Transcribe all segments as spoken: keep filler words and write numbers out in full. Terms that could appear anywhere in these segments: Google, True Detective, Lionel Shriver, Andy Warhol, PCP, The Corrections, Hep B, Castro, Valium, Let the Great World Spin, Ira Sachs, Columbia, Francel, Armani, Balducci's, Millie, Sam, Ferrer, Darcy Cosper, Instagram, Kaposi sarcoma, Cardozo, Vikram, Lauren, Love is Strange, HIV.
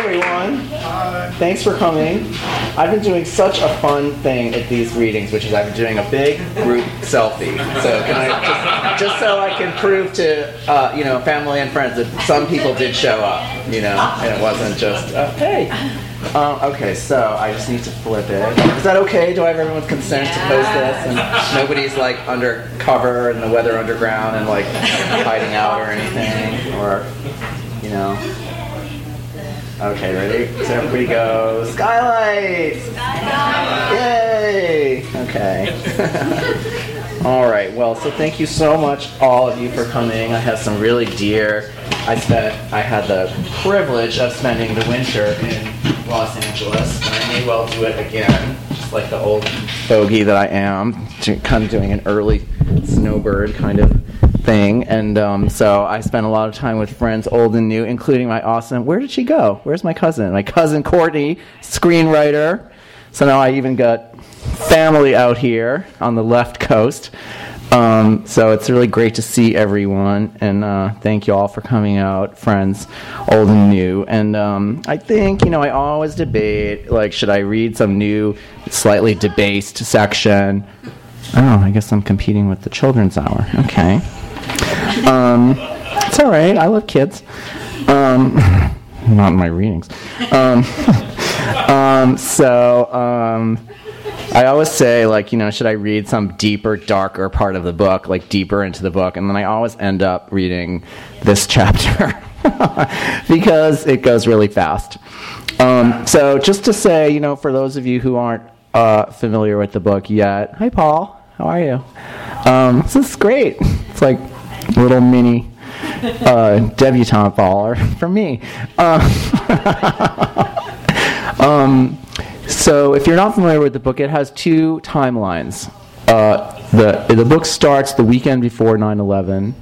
everyone. Hi. Thanks for coming. I've been doing such a fun thing at these readings, which is I've been doing a big group selfie. So can I just, just so I can prove to uh, you know, family and friends that some people did show up, you know, and it wasn't just uh, hey. Um, okay, so I just need to flip it. Is that okay? Do I have everyone's consent yeah. to post this? And nobody's like undercover in the Weather Underground and like hiding out or anything, or you know. Okay, ready? So everybody go, skylight! Skylight! Yay! Okay. All right, well, so thank you so much, all of you, for coming. I have some really dear, I spent, I had the privilege of spending the winter in Los Angeles, and I may well do it again, just like the old bogey that I am, kind of doing an early snowbird kind of thing. And um, so I spent a lot of time with friends old and new, including my awesome, where did she go? Where's my cousin? My cousin Courtney, screenwriter. So now I even got family out here on the left coast. Um, so it's really great to see everyone, and uh, thank you all for coming out, friends old and new. And um, I think, you know, I always debate, like, should I read some new, slightly debased section? Oh, I guess I'm competing with the children's hour. Okay. Um, it's all right. I love kids. Um, not in my readings. Um, um, so um, I always say, like, you know, should I read some deeper, darker part of the book, like deeper into the book? And then I always end up reading this chapter because it goes really fast. Um, so just to say, you know, for those of you who aren't uh, familiar with the book yet, hi, Paul. How are you? Um, this is great. It's like little mini uh, debutante baller for me. Uh, um, so if you're not familiar with the book, it has two timelines. Uh, the the book starts the weekend before nine eleven.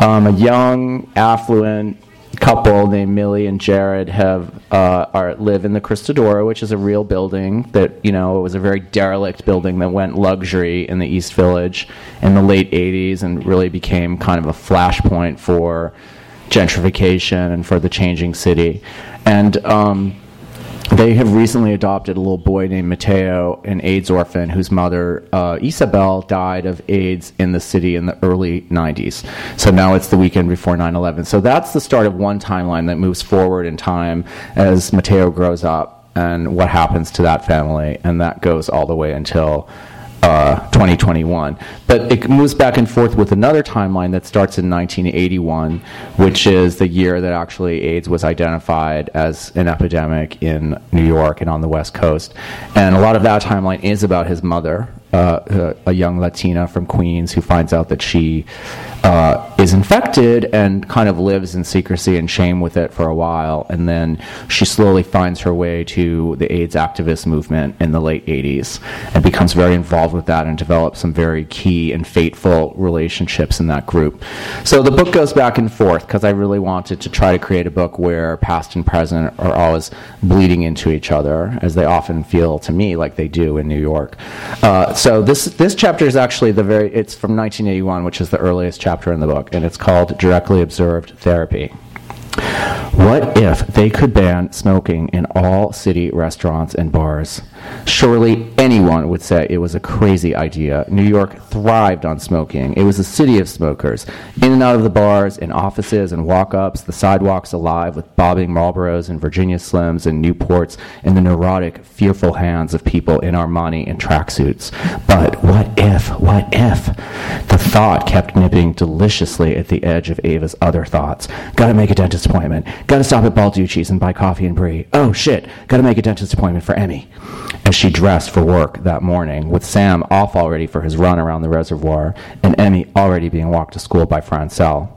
Um, a young, affluent couple named Millie and Jared have uh, are live in the Christodora, which is a real building that, you know, it was a very derelict building that went luxury in the East Village in the late eighties and really became kind of a flashpoint for gentrification and for the changing city. And um, they have recently adopted a little boy named Mateo, an AIDS orphan, whose mother, uh, Isabel, died of AIDS in the city in the early nineties. So now it's the weekend before nine eleven. So that's the start of one timeline that moves forward in time as Mateo grows up and what happens to that family. And that goes all the way until uh, twenty twenty-one. But it moves back and forth with another timeline that starts in nineteen eighty-one, which is the year that actually AIDS was identified as an epidemic in New York and on the West Coast. And a lot of that timeline is about his mother, uh, a, a young Latina from Queens who finds out that she uh, is infected and kind of lives in secrecy and shame with it for a while. And then she slowly finds her way to the AIDS activist movement in the late eighties and becomes very involved with that and develops some very key and fateful relationships in that group. So the book goes back and forth because I really wanted to try to create a book where past and present are always bleeding into each other, as they often feel to me like they do in New York. Uh, so this this chapter is actually the very, it's from nineteen eighty-one, which is the earliest chapter in the book, and it's called Directly Observed Therapy. What if they could ban smoking in all city restaurants and bars? Surely anyone would say it was a crazy idea. New York thrived on smoking. It was a city of smokers. In and out of the bars, in offices and walk-ups, the sidewalks alive with bobbing Marlboros and Virginia Slims and Newports and the neurotic, fearful hands of people in Armani and tracksuits. But what if, what if? The thought kept nipping deliciously at the edge of Ava's other thoughts. Gotta make a dentist appointment. Gotta stop at Balducci's and buy coffee and brie. Oh shit, gotta make a dentist appointment for Emmy. As she dressed for work that morning, with Sam off already for his run around the reservoir and Emmy already being walked to school by Francel.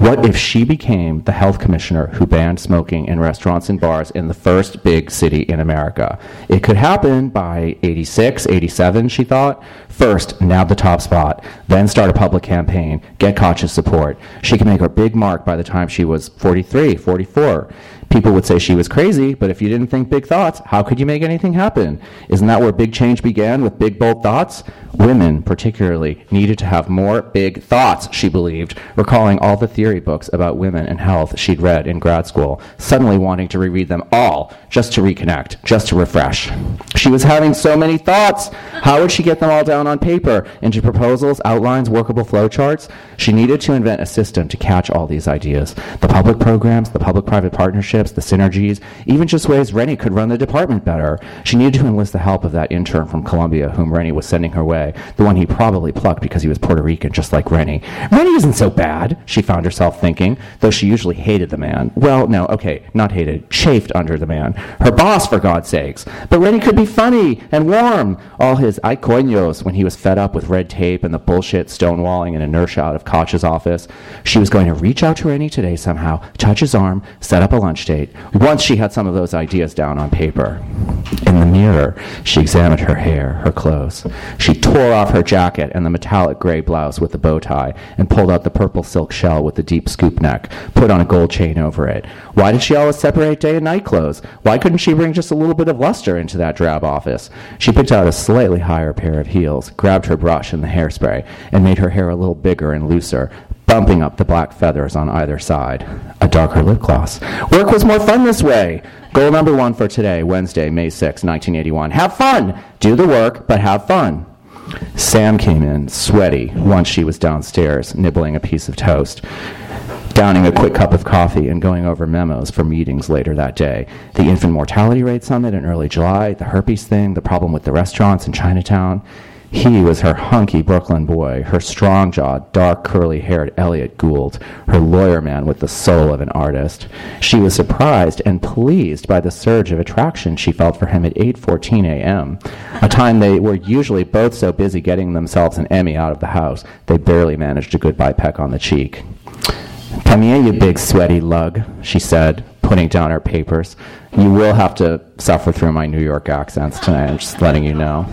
What if she became the health commissioner who banned smoking in restaurants and bars in the first big city in America? It could happen by eighty-six, eighty-seven, she thought. First, nab the top spot, then start a public campaign, get conscious support. She could make her big mark by the time she was forty-three, forty-four. People would say she was crazy, but if you didn't think big thoughts, how could you make anything happen? Isn't that where big change began, with big, bold thoughts? Women, particularly, needed to have more big thoughts, she believed, recalling all all the theory books about women and health she'd read in grad school, suddenly wanting to reread them all just to reconnect, just to refresh. She was having so many thoughts. How would she get them all down on paper, into proposals, outlines, workable flowcharts? She needed to invent a system to catch all these ideas. The public programs, the public-private partnerships, the synergies, even just ways Rennie could run the department better. She needed to enlist the help of that intern from Columbia whom Rennie was sending her way, the one he probably plucked because he was Puerto Rican, just like Rennie. Rennie isn't so bad, she found herself thinking, though she usually hated the man. Well, no, okay, not hated, chafed under the man. Her boss, for God's sakes. But Rennie could be funny and warm. All his ay coños when he was fed up with red tape and the bullshit stonewalling and inertia out of Koch's office. She was going to reach out to Rennie today somehow, touch his arm, set up a lunch date. Once she had some of those ideas down on paper. In the mirror, she examined her hair, her clothes. She tore off her jacket and the metallic gray blouse with the bow tie and pulled out the purple silk shell with the deep scoop neck, put on a gold chain over it. Why did she always separate day and night clothes? Why couldn't she bring just a little bit of luster into that drab office? She picked out a slightly higher pair of heels, grabbed her brush and the hairspray, and made her hair a little bigger and looser, bumping up the black feathers on either side. A darker lip gloss. Work was more fun this way. Goal number one for today, Wednesday, May sixth, nineteen eighty-one. Have fun. Do the work, but have fun. Sam came in, sweaty, once she was downstairs, nibbling a piece of toast, downing a quick cup of coffee and going over memos for meetings later that day. The infant mortality rate summit in early July, the herpes thing, the problem with the restaurants in Chinatown. He was her hunky Brooklyn boy, her strong-jawed, dark, curly-haired Elliot Gould, her lawyer man with the soul of an artist. She was surprised and pleased by the surge of attraction she felt for him at eight fourteen a.m., a time they were usually both so busy getting themselves and Emmy out of the house, they barely managed a goodbye peck on the cheek. "Come here, you big sweaty lug," she said, putting down her papers. "You will have to suffer through my New York accents tonight, I'm just letting you know."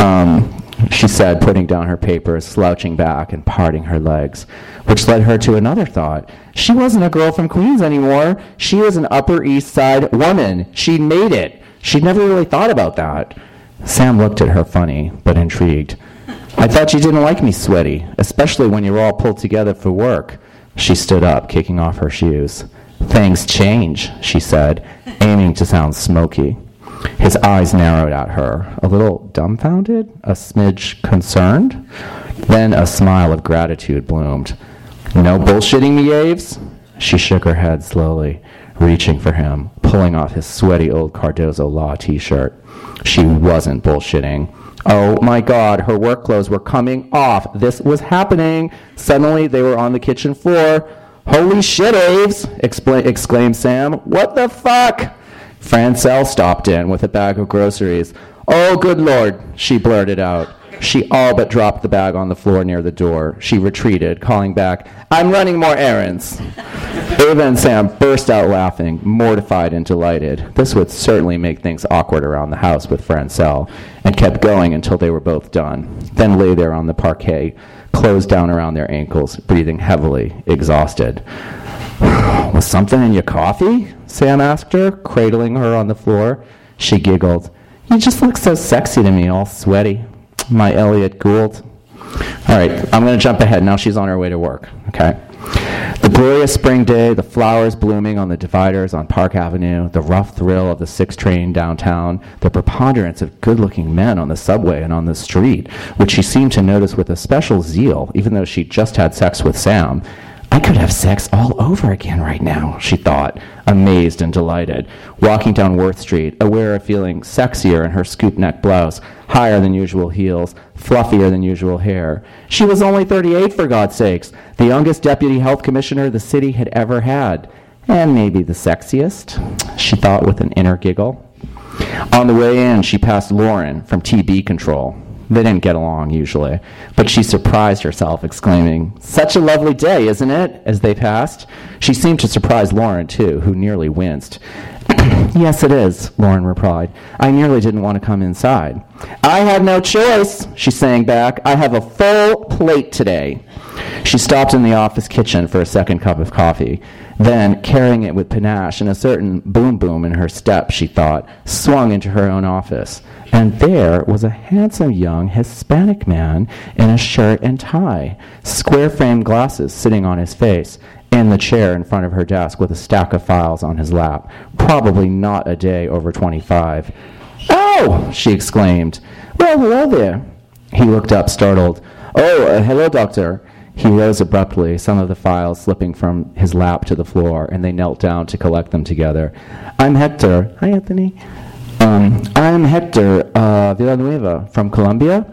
Um, she said, putting down her papers, slouching back and parting her legs, which led her to another thought. She wasn't a girl from Queens anymore. She was an Upper East Side woman. She made it. She'd never really thought about that. Sam looked at her funny, but intrigued. "I thought you didn't like me sweaty, especially when you were all pulled together for work." She stood up, kicking off her shoes. "Things change," she said, aiming to sound smoky. His eyes narrowed at her, a little dumbfounded, a smidge concerned. Then a smile of gratitude bloomed. "No bullshitting me, Aves?" She shook her head slowly, reaching for him, pulling off his sweaty old Cardozo Law t-shirt. She wasn't bullshitting. Oh my God, her work clothes were coming off. This was happening. Suddenly they were on the kitchen floor. "Holy shit, Aves!" Expl- exclaimed Sam. "What the fuck?" Francel stopped in with a bag of groceries. "Oh, good Lord," she blurted out. She all but dropped the bag on the floor near the door. She retreated, calling back, "I'm running more errands." Ava and Sam burst out laughing, mortified and delighted. This would certainly make things awkward around the house with Francel, and kept going until they were both done, then lay there on the parquet, clothes down around their ankles, breathing heavily, exhausted. "Was something in your coffee?" Sam asked her, cradling her on the floor. She giggled. "You just look so sexy to me, all sweaty. My Elliot Gould." All right, I'm going to jump ahead. Now she's on her way to work, okay? The glorious spring day, the flowers blooming on the dividers on Park Avenue, the rough thrill of the six train downtown, the preponderance of good-looking men on the subway and on the street, which she seemed to notice with a special zeal, even though she just had sex with Sam. "I could have sex all over again right now," she thought, amazed and delighted, walking down Worth Street, aware of feeling sexier in her scoop-neck blouse, higher than usual heels, fluffier than usual hair. She was only thirty-eight, for God's sakes, the youngest deputy health commissioner the city had ever had, and maybe the sexiest, she thought with an inner giggle. On the way in, she passed Lauren from T B Control. They didn't get along, usually, but she surprised herself, exclaiming, "Such a lovely day, isn't it?" as they passed. She seemed to surprise Lauren, too, who nearly winced. "Yes, it is," Lauren replied. "I nearly didn't want to come inside." "I had no choice," she sang back. "I have a full plate today." She stopped in the office kitchen for a second cup of coffee. Then, carrying it with panache and a certain boom-boom in her step, she thought, swung into her own office. And there was a handsome young Hispanic man in a shirt and tie, square-framed glasses sitting on his face, in the chair in front of her desk with a stack of files on his lap, probably not a day over twenty-five. "Oh!" she exclaimed. "Well, hello there." He looked up, startled. "Oh, uh, hello, doctor." He rose abruptly, some of the files slipping from his lap to the floor, and they knelt down to collect them together. "I'm Hector." "Hi, Anthony." Um, "I'm Hector uh, Villanueva from Columbia."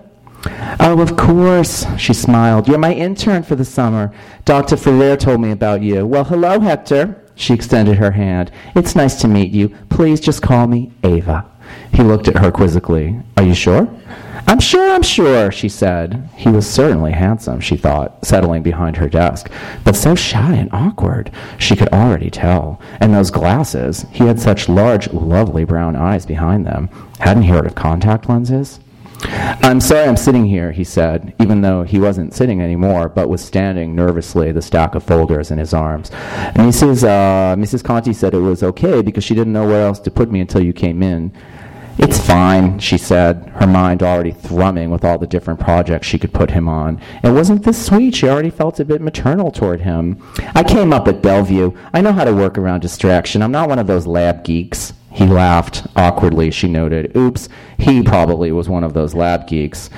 "Oh, of course," she smiled. "You're my intern for the summer. Doctor Ferrer told me about you." "Well, hello, Hector." She extended her hand. "It's nice to meet you. Please just call me Ava." He looked at her quizzically. "Are you sure?" "I'm sure, I'm sure," she said. He was certainly handsome, she thought, settling behind her desk, but so shy and awkward, she could already tell. And those glasses, he had such large, lovely brown eyes behind them. Hadn't he heard of contact lenses? "I'm sorry I'm sitting here," he said, even though he wasn't sitting anymore, but was standing nervously, the stack of folders in his arms. Missus Uh, Missus Conti said it was okay because she didn't know where else to put me until you came in. "It's fine," she said, her mind already thrumming with all the different projects she could put him on. And wasn't this sweet? She already felt a bit maternal toward him. "I came up at Bellevue. I know how to work around distraction. I'm not one of those lab geeks." He laughed awkwardly, she noted. Oops, he probably was one of those lab geeks.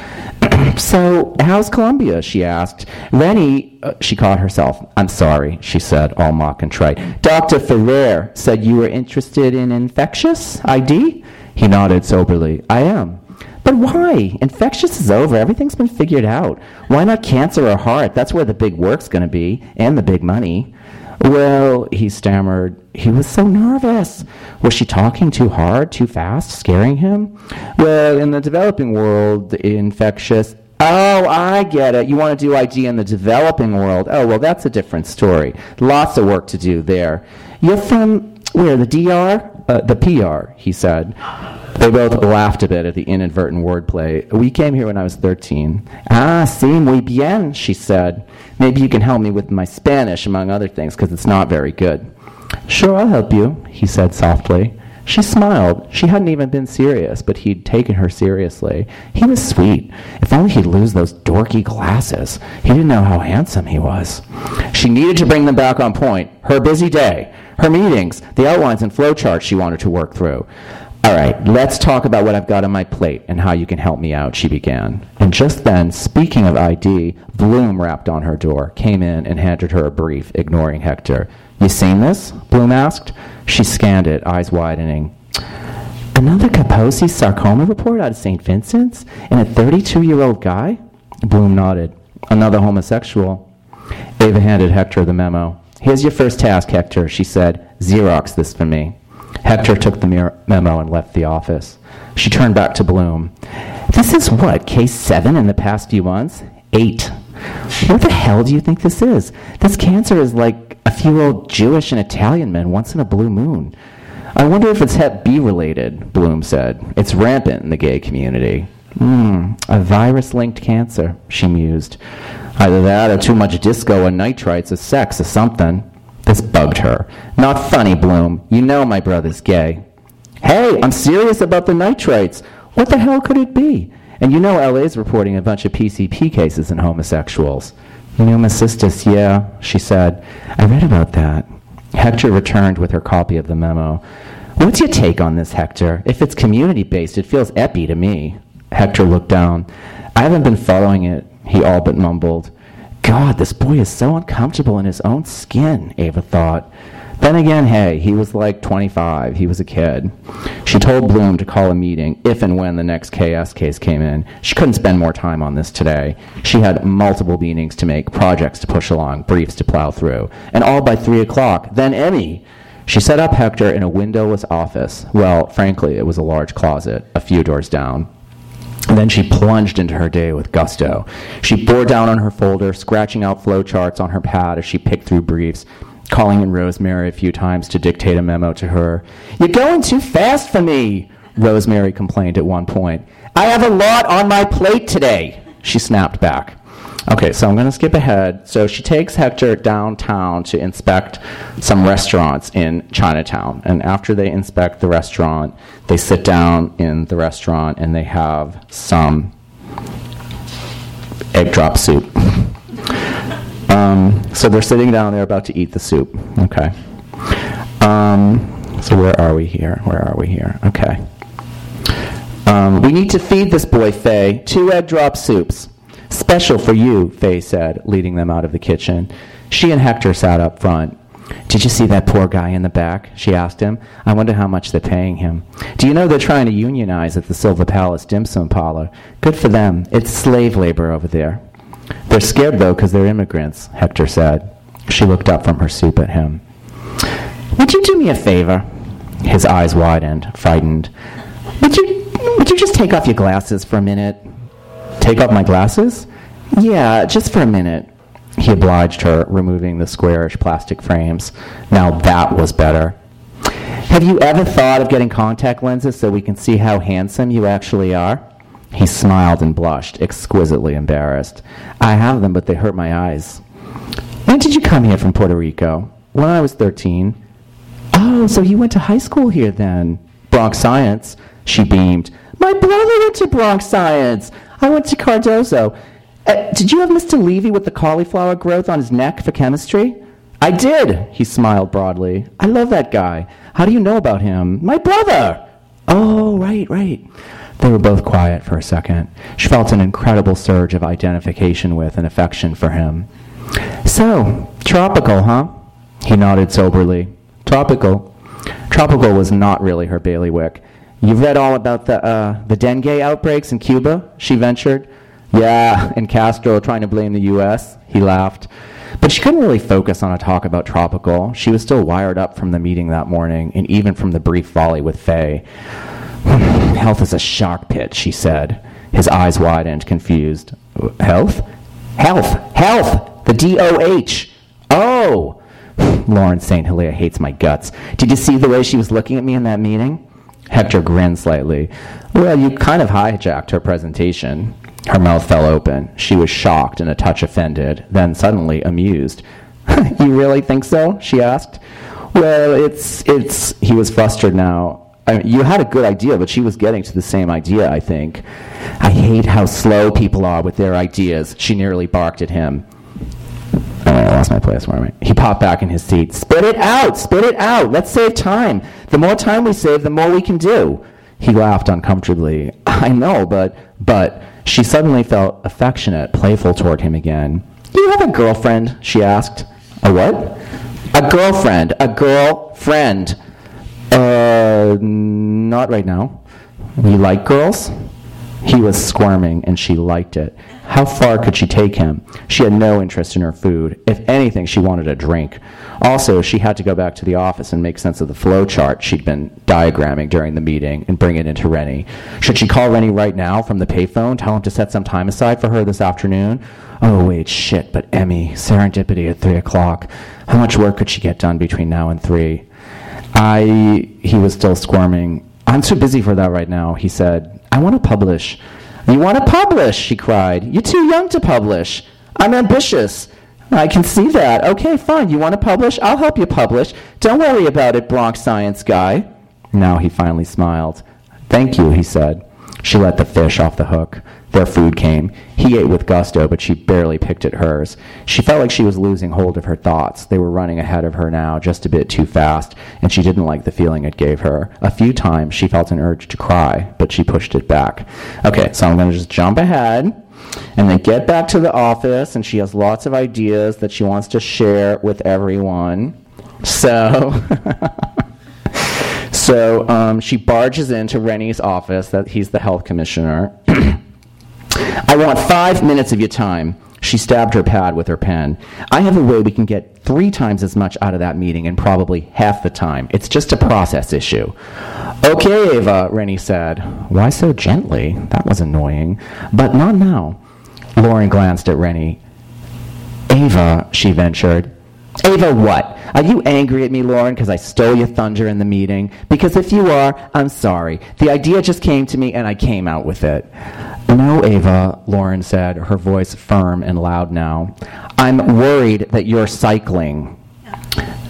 "So, how's Columbia?" she asked. Rennie, uh, she caught herself. "I'm sorry," she said, all mock and trite. "Doctor Ferrer said you were interested in infectious I D?" He nodded soberly. "I am." "But why? Infectious is over. Everything's been figured out. Why not cancer or heart? That's where the big work's going to be, and the big money." "Well," he stammered. He was so nervous. Was she talking too hard, too fast, scaring him? "Well, in the developing world, infectious..." "Oh, I get it. You want to do I D in the developing world. Oh, well, that's a different story. Lots of work to do there." "You're from, where, the D R? Uh, the P R, he said. They both laughed a bit at the inadvertent wordplay. "We came here when I was thirteen. "Ah, sí, muy bien," she said. "Maybe you can help me with my Spanish, among other things, because it's not very good." "Sure, I'll help you," he said softly. She smiled. She hadn't even been serious, but he'd taken her seriously. He was sweet. If only he'd lose those dorky glasses. He didn't know how handsome he was. She needed to bring them back on point. Her busy day, her meetings, the outlines and flowcharts she wanted to work through. "All right, let's talk about what I've got on my plate and how you can help me out," she began. And just then, speaking of I D, Bloom rapped on her door, came in, and handed her a brief, ignoring Hector. "You seen this?" Bloom asked. She scanned it, eyes widening. "Another Kaposi sarcoma report out of Saint Vincent's? And a thirty-two-year-old guy?" Bloom nodded. "Another homosexual." Ava handed Hector the memo. "Here's your first task, Hector," she said. "Xerox this for me." Hector took the mir- memo and left the office. She turned back to Bloom. "This is what, case seven in the past few months?" Eight. "What the hell do you think this is? This cancer is like a few old Jewish and Italian men once in a blue moon." "I wonder if it's Hep B related," Bloom said. "It's rampant in the gay community." Hmm, a virus-linked cancer, she mused. "Either that or too much disco and nitrites or sex or something." This bugged her. "Not funny, Bloom. You know my brother's gay." "Hey, I'm serious about the nitrites. What the hell could it be? And you know L A's reporting a bunch of P C P cases and homosexuals." "Pneumocystis, yeah," she said. "I read about that." Hector returned with her copy of the memo. "What's your take on this, Hector? If it's community-based, it feels epi to me." Hector looked down. "I haven't been following it," he all but mumbled. God, this boy is so uncomfortable in his own skin, Ava thought. Then again, hey, he was like twenty-five. He was a kid. She told Bloom to call a meeting if and when the next K S case came in. She couldn't spend more time on this today. She had multiple meetings to make, projects to push along, briefs to plow through, and all by three o'clock. Then Emmy. She set up Hector in a windowless office. Well, frankly, it was a large closet, a few doors down. And then she plunged into her day with gusto. She bore down on her folder, scratching out flowcharts on her pad as she picked through briefs, calling in Rosemary a few times to dictate a memo to her. "You're going too fast for me," Rosemary complained at one point. "I have a lot on my plate today," she snapped back. Okay, so I'm going to skip ahead. So she takes Hector downtown to inspect some restaurants in Chinatown. And after they inspect the restaurant, they sit down in the restaurant and they have some egg drop soup. Um, so they're sitting down, they're about to eat the soup. Okay. Um, so where are we here? Where are we here? Okay. Um, we need to feed this boy, Faye, two egg drop soups. Special for you, Faye said, leading them out of the kitchen. She and Hector sat up front. Did you see that poor guy in the back? She asked him. I wonder how much they're paying him. Do you know they're trying to unionize at the Silver Palace Dim Sum Parlor? Good for them. It's slave labor over there. They're scared, though, because they're immigrants, Hector said. She looked up from her soup at him. Would you do me a favor? His eyes widened, frightened. Would you would you just take off your glasses for a minute? Take off my glasses? Yeah, just for a minute. He obliged her, removing the squarish plastic frames. Now that was better. Have you ever thought of getting contact lenses so we can see how handsome you actually are? He smiled and blushed, exquisitely embarrassed. I have them, but they hurt my eyes. When did you come here from Puerto Rico? When I was thirteen. Oh, so you went to high school here then. Bronx Science, she beamed. My brother went to Bronx Science. I went to Cardozo. Uh, did you have Mister Levy with the cauliflower growth on his neck for chemistry? I did, he smiled broadly. I love that guy. How do you know about him? My brother. Oh, right, right. They were both quiet for a second. She felt an incredible surge of identification with and affection for him. So, tropical, huh? He nodded soberly. Tropical. Tropical was not really her bailiwick. You've read all about the uh, the dengue outbreaks in Cuba, she ventured. Yeah, and Castro trying to blame the U S, he laughed. But she couldn't really focus on a talk about tropical. She was still wired up from the meeting that morning, and even from the brief volley with Faye. Health is a shark pit, she said. His eyes widened, confused. Health? Health! Health! The D O H! Oh! Lauren Saint Hilaire hates my guts. Did you see the way she was looking at me in that meeting? Hector grinned slightly. Well, you kind of hijacked her presentation. Her mouth fell open. She was shocked and a touch offended, then suddenly amused. You really think so? She asked. Well, it's, it's, he was flustered now. I mean, you had a good idea, but she was getting to the same idea, I think. I hate how slow people are with their ideas, she nearly barked at him. I lost my place. Where am I? He popped back in his seat. Spit it out! Spit it out! Let's save time. The more time we save, the more we can do. He laughed uncomfortably. I know, but... But she suddenly felt affectionate, playful toward him again. Do you have a girlfriend? She asked. A what? A girlfriend. A girlfriend. Uh, not right now. You like girls? He was squirming, and she liked it. How far could she take him? She had no interest in her food. If anything, she wanted a drink. Also, she had to go back to the office and make sense of the flow chart she'd been diagramming during the meeting and bring it into Rennie. Should she call Rennie right now from the payphone, tell him to set some time aside for her this afternoon? Oh, wait, shit, but Emmy, serendipity at three o'clock. How much work could she get done between now and three? I... He was still squirming. I'm too busy for that right now, he said. I want to publish. You want to publish, she cried. You're too young to publish. I'm ambitious. I can see that. Okay, fine. You want to publish? I'll help you publish. Don't worry about it, Bronx Science guy. Now he finally smiled. Thank you, he said. She let the fish off the hook. Their food came. He ate with gusto, but she barely picked at hers. She felt like she was losing hold of her thoughts. They were running ahead of her now, just a bit too fast, and she didn't like the feeling it gave her. A few times, she felt an urge to cry, but she pushed it back. Okay, so I'm going to just jump ahead, and then get back to the office, and she has lots of ideas that she wants to share with everyone. So... So um, she barges into Rennie's office. That he's the health commissioner. I want five minutes of your time. She stabbed her pad with her pen. I have a way we can get three times as much out of that meeting and probably half the time. It's just a process issue. Okay, Ava, Rennie said. Why so gently? That was annoying. But not now. Lauren glanced at Rennie. Ava, she ventured. Ava, what? Are you angry at me, Lauren, because I stole your thunder in the meeting? Because if you are, I'm sorry. The idea just came to me, and I came out with it. No, Ava, Lauren said, her voice firm and loud now. I'm worried that you're cycling.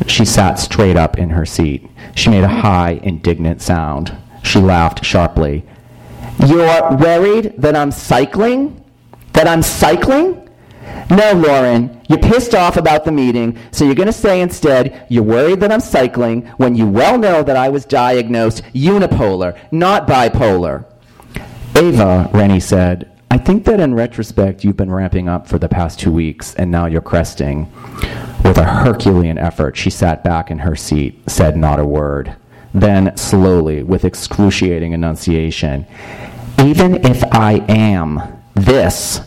She sat straight up in her seat. She made a high, indignant sound. She laughed sharply. You're worried that I'm cycling? That I'm cycling? No, Lauren, you're pissed off about the meeting, so you're going to say instead, you're worried that I'm cycling when you well know that I was diagnosed unipolar, not bipolar. Ava, Rennie said, I think that in retrospect you've been ramping up for the past two weeks and now you're cresting. With a Herculean effort, she sat back in her seat, said not a word. Then, slowly, with excruciating enunciation, even if I am this...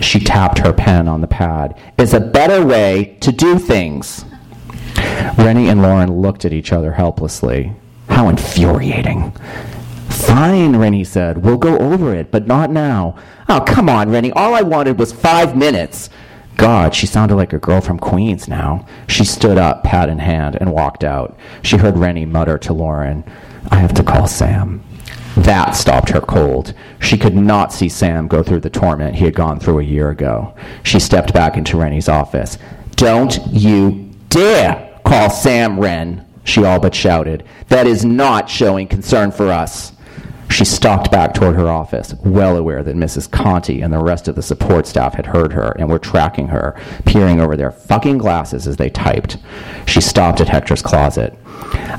She tapped her pen on the pad. Is a better way to do things. Rennie and Lauren looked at each other helplessly. How infuriating. Fine, Rennie said. We'll go over it, but not now. Oh, come on, Rennie. All I wanted was five minutes. God, she sounded like a girl from Queens now. She stood up, pad in hand, and walked out. She heard Rennie mutter to Lauren, I have to call Sam. That stopped her cold. She could not see Sam go through the torment he had gone through a year ago. She stepped back into Rennie's office. Don't you dare call Sam Wren, she all but shouted. That is not showing concern for us. She stalked back toward her office, well aware that Missus Conti and the rest of the support staff had heard her and were tracking her, peering over their fucking glasses as they typed. She stopped at Hector's closet.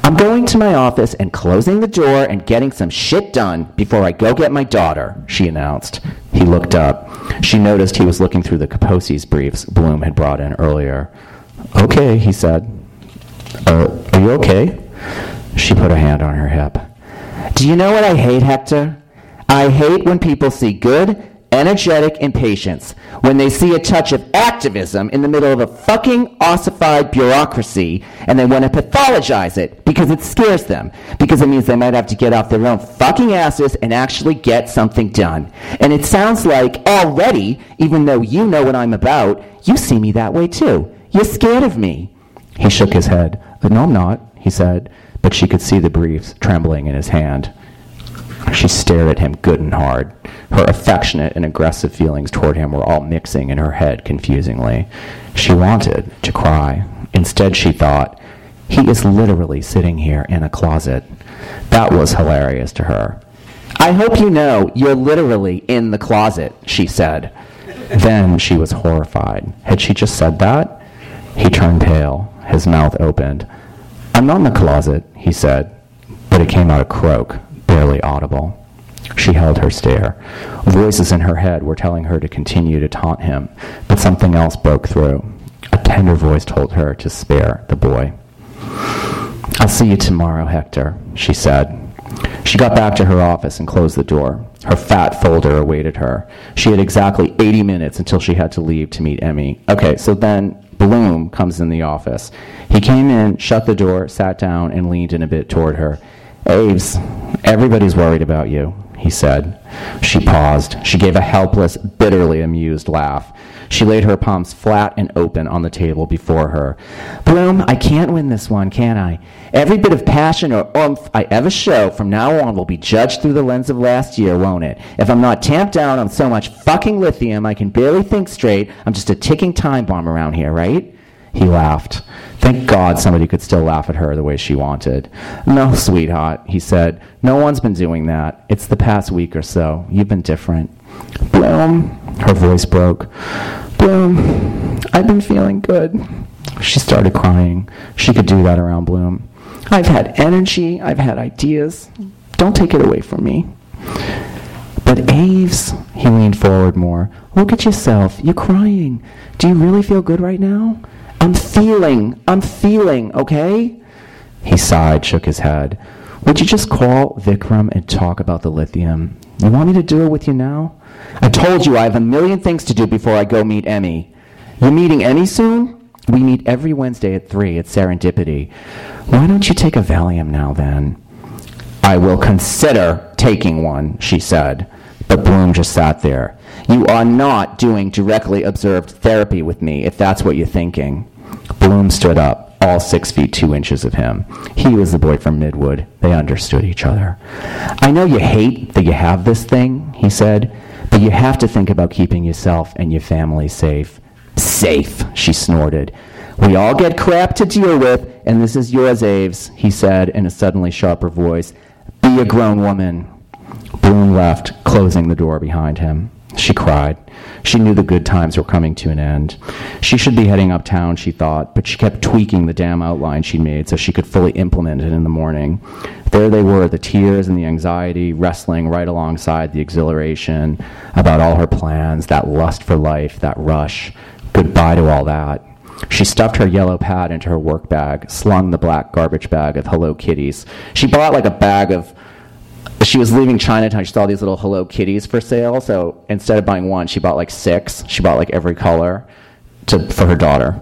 I'm going to my office and closing the door and getting some shit done before I go get my daughter, she announced. He looked up. She noticed he was looking through the Kaposi's briefs Bloom had brought in earlier. Okay, he said. Uh, are you okay? She put a hand on her hip. Do you know what I hate, Hector? I hate when people see good, energetic impatience, when they see a touch of activism in the middle of a fucking ossified bureaucracy, and they want to pathologize it because it scares them, because it means they might have to get off their own fucking asses and actually get something done. And it sounds like already, even though you know what I'm about, you see me that way too. You're scared of me. He shook his head. No, I'm not, he said. But she could see the briefs trembling in his hand. She stared at him good and hard. Her affectionate and aggressive feelings toward him were all mixing in her head confusingly. She wanted to cry. Instead, she thought, he is literally sitting here in a closet. That was hilarious to her. I hope you know you're literally in the closet, she said. Then she was horrified. Had she just said that? He turned pale, his mouth opened. I'm not in the closet, he said, but it came out a croak, barely audible. She held her stare. Voices in her head were telling her to continue to taunt him, but something else broke through. A tender voice told her to spare the boy. I'll see you tomorrow, Hector, she said. She got back to her office and closed the door. Her fat folder awaited her. She had exactly eighty minutes until she had to leave to meet Emmy. Okay, so then... Bloom comes in the office. He came in, shut the door, sat down, and leaned in a bit toward her. Aves, everybody's worried about you, he said. She paused. She gave a helpless, bitterly amused laugh. She laid her palms flat and open on the table before her. Bloom, I can't win this one, can I? Every bit of passion or oomph I ever show from now on will be judged through the lens of last year, won't it? If I'm not tamped down on so much fucking lithium I can barely think straight, I'm just a ticking time bomb around here, right? He laughed. Thank God somebody could still laugh at her the way she wanted. No, sweetheart, he said. No one's been doing that. It's the past week or so. You've been different. Bloom, her voice broke. Bloom, I've been feeling good. She started crying. She could do that around Bloom. I've had energy. I've had ideas. Don't take it away from me. But Aves, he leaned forward more. Look at yourself. You're crying. Do you really feel good right now? I'm feeling. I'm feeling, okay? He sighed, shook his head. Would you just call Vikram and talk about the lithium? You want me to do it with you now? I told you I have a million things to do before I go meet Emmy. You're meeting Emmy soon? We meet every Wednesday at three at Serendipity. Why don't you take a Valium now then? I will consider taking one, she said. But Bloom just sat there. You are not doing directly observed therapy with me, if that's what you're thinking. Bloom stood up, all six feet two inches of him. He was the boy from Midwood. They understood each other. I know you hate that you have this thing, he said, but you have to think about keeping yourself and your family safe. Safe, she snorted. We all get crap to deal with, and this is yours, Aves, he said in a suddenly sharper voice. Be a grown woman. Bloom left, closing the door behind him. She cried. She knew the good times were coming to an end. She should be heading uptown, she thought, but she kept tweaking the damn outline she made so she could fully implement it in the morning. There they were, the tears and the anxiety, wrestling right alongside the exhilaration about all her plans, that lust for life, that rush. Goodbye to all that. She stuffed her yellow pad into her work bag, slung the black garbage bag of Hello Kitties. She bought like a bag of... She was leaving Chinatown. She saw these little Hello Kitties for sale. So instead of buying one, she bought like six. She bought like every color to, for her daughter.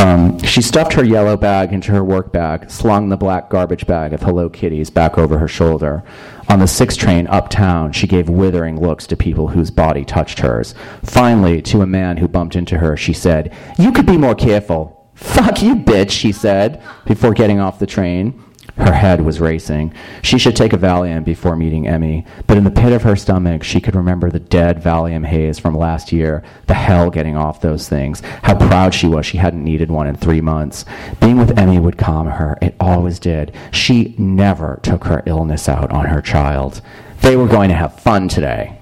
Um, she stuffed her yellow bag into her work bag, slung the black garbage bag of Hello Kitties back over her shoulder. On the sixth train uptown, she gave withering looks to people whose body touched hers. Finally, to a man who bumped into her, she said, "You could be more careful." "Fuck you, bitch," she said, before getting off the train. Her head was racing. She should take a Valium before meeting Emmy, but in the pit of her stomach, she could remember the dead Valium haze from last year, the hell getting off those things, how proud she was she hadn't needed one in three months. Being with Emmy would calm her. It always did. She never took her illness out on her child. They were going to have fun today.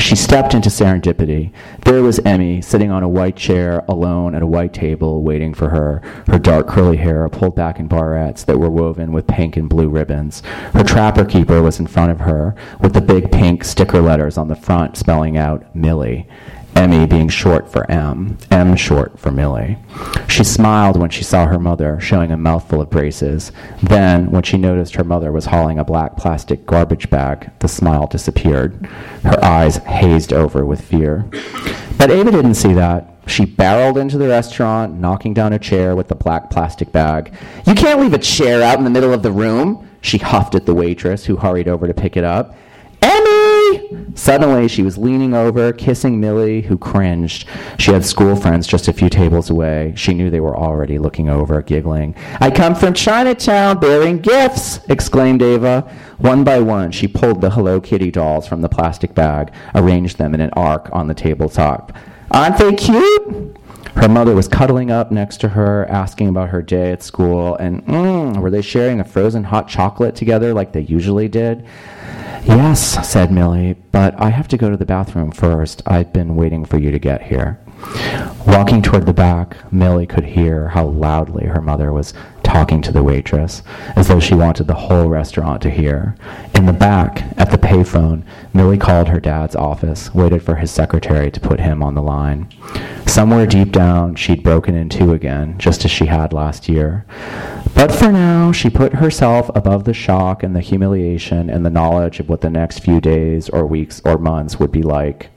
She stepped into Serendipity. There was Emmy, sitting on a white chair, alone at a white table, waiting for her, her dark curly hair pulled back in barrettes that were woven with pink and blue ribbons. Her trapper keeper was in front of her, with the big pink sticker letters on the front spelling out Millie. Emmy being short for M, M short for Millie. She smiled when she saw her mother, showing a mouthful of braces. Then, when she noticed her mother was hauling a black plastic garbage bag, the smile disappeared. Her eyes hazed over with fear. But Ava didn't see that. She barreled into the restaurant, knocking down a chair with the black plastic bag. "You can't leave a chair out in the middle of the room," she huffed at the waitress, who hurried over to pick it up. Suddenly, she was leaning over, kissing Millie, who cringed. She had school friends just a few tables away. She knew they were already looking over, giggling. "I come from Chinatown bearing gifts," exclaimed Ava. One by one, she pulled the Hello Kitty dolls from the plastic bag, arranged them in an arc on the tabletop. "Aren't they cute?" Her mother was cuddling up next to her, asking about her day at school, and mm, were they sharing a frozen hot chocolate together like they usually did? "Yes," said Millie, "but I have to go to the bathroom first. I've been waiting for you to get here." Walking toward the back, Millie could hear how loudly her mother was talking to the waitress, as though she wanted the whole restaurant to hear. In the back, at the payphone, Millie called her dad's office, waited for his secretary to put him on the line. Somewhere deep down, she'd broken in two again, just as she had last year. But for now, she put herself above the shock and the humiliation and the knowledge of what the next few days or weeks or months would be like.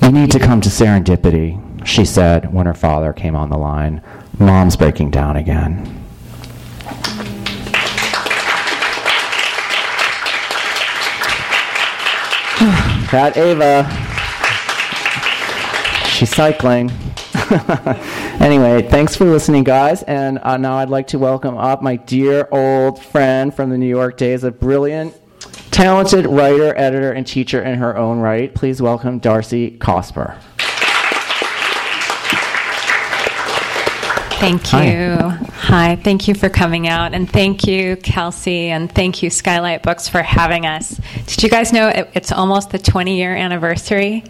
"You need to come to Serendipity," she said when her father came on the line. "Mom's breaking down again." That Ava. She's cycling. Anyway, thanks for listening, guys. And uh, now I'd like to welcome up my dear old friend from the New York days, a brilliant, talented writer, editor, and teacher in her own right. Please welcome Darcy Cosper. Thank you. Hi. Hi. Thank you for coming out. And thank you, Kelsey, and thank you, Skylight Books, for having us. Did you guys know it, it's almost the twenty-year anniversary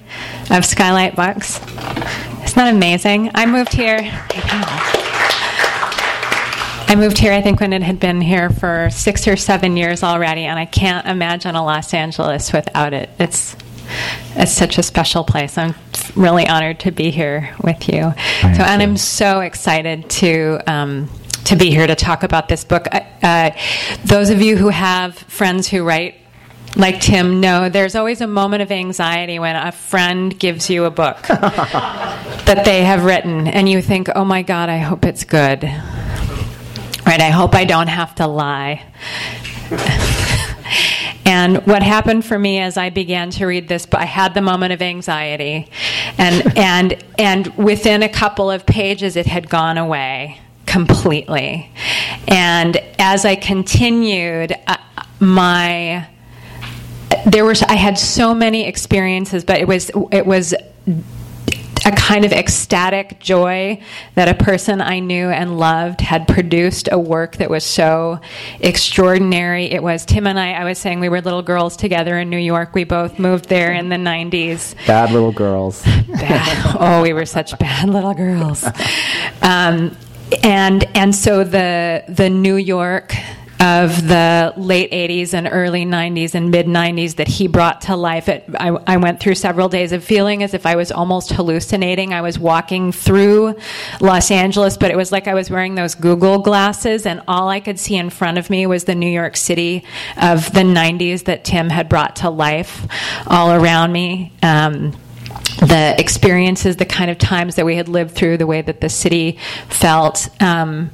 of Skylight Books? Isn't that amazing? I moved here. I moved here, I think, when it had been here for six or seven years already, and I can't imagine a Los Angeles without it. It's it's such a special place. I'm really honored to be here with you. Thank so, and you. I'm so excited to um, to be here to talk about this book. Uh, uh, those of you who have friends who write like Tim know there's always a moment of anxiety when a friend gives you a book that they have written, and you think, "Oh my God, I hope it's good." Right, I hope I don't have to lie. And what happened for me as I began to read this, I had the moment of anxiety, and and and within a couple of pages it had gone away completely. And as I continued, uh, my there were I had so many experiences, but it was it was. a kind of ecstatic joy that a person I knew and loved had produced a work that was so extraordinary. It was Tim and I, I was saying we were little girls together in New York. We both moved there in the nineties. Bad little girls. Bad. Oh, we were such bad little girls. Um, and and so the the New York of the late eighties and early nineties and mid nineties that he brought to life. It, I, I went through several days of feeling as if I was almost hallucinating. I was walking through Los Angeles, but it was like I was wearing those Google glasses, and all I could see in front of me was the New York City of the nineties that Tim had brought to life all around me. Um, the experiences, the kind of times that we had lived through, the way that the city felt, um,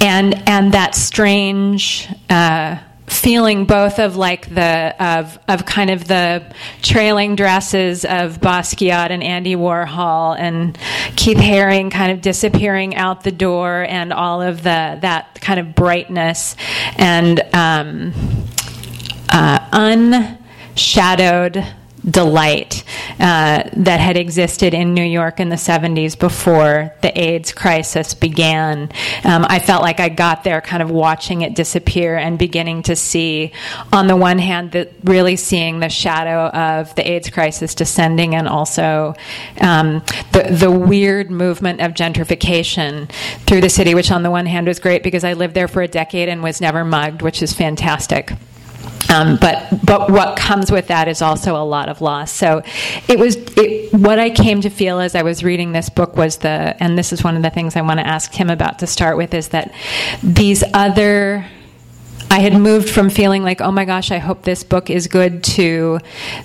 and and that strange uh, feeling, both of like the of of kind of the trailing dresses of Basquiat and Andy Warhol and Keith Haring kind of disappearing out the door, and all of the that kind of brightness and um, uh, unshadowed delight uh, that had existed in New York in the seventies before the AIDS crisis began. Um, I felt like I got there kind of watching it disappear and beginning to see, on the one hand, that really seeing the shadow of the AIDS crisis descending, and also um, the, the weird movement of gentrification through the city, which on the one hand was great because I lived there for a decade and was never mugged, which is fantastic. Um, but but what comes with that is also a lot of loss. So it was it, what I came to feel as I was reading this book was the, and this is one of the things I want to ask him about to start with, is that these other, I had moved from feeling like, oh my gosh, I hope this book is good, to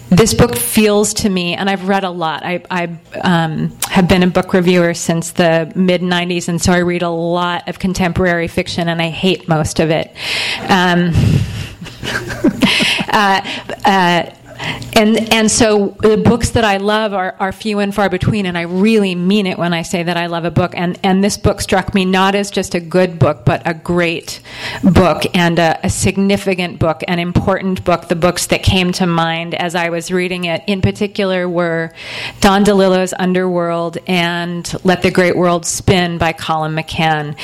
this book feels to me, and I've read a lot. I, I um, have been a book reviewer since the mid nineties, and so I read a lot of contemporary fiction, and I hate most of it. Um uh, uh, and and so the books that I love are, are few and far between, and I really mean it when I say that I love a book. And, and this book struck me not as just a good book, but a great book, and a, a significant book, an important book. The books that came to mind as I was reading it in particular were Don DeLillo's Underworld and Let the Great World Spin by Colin McCann,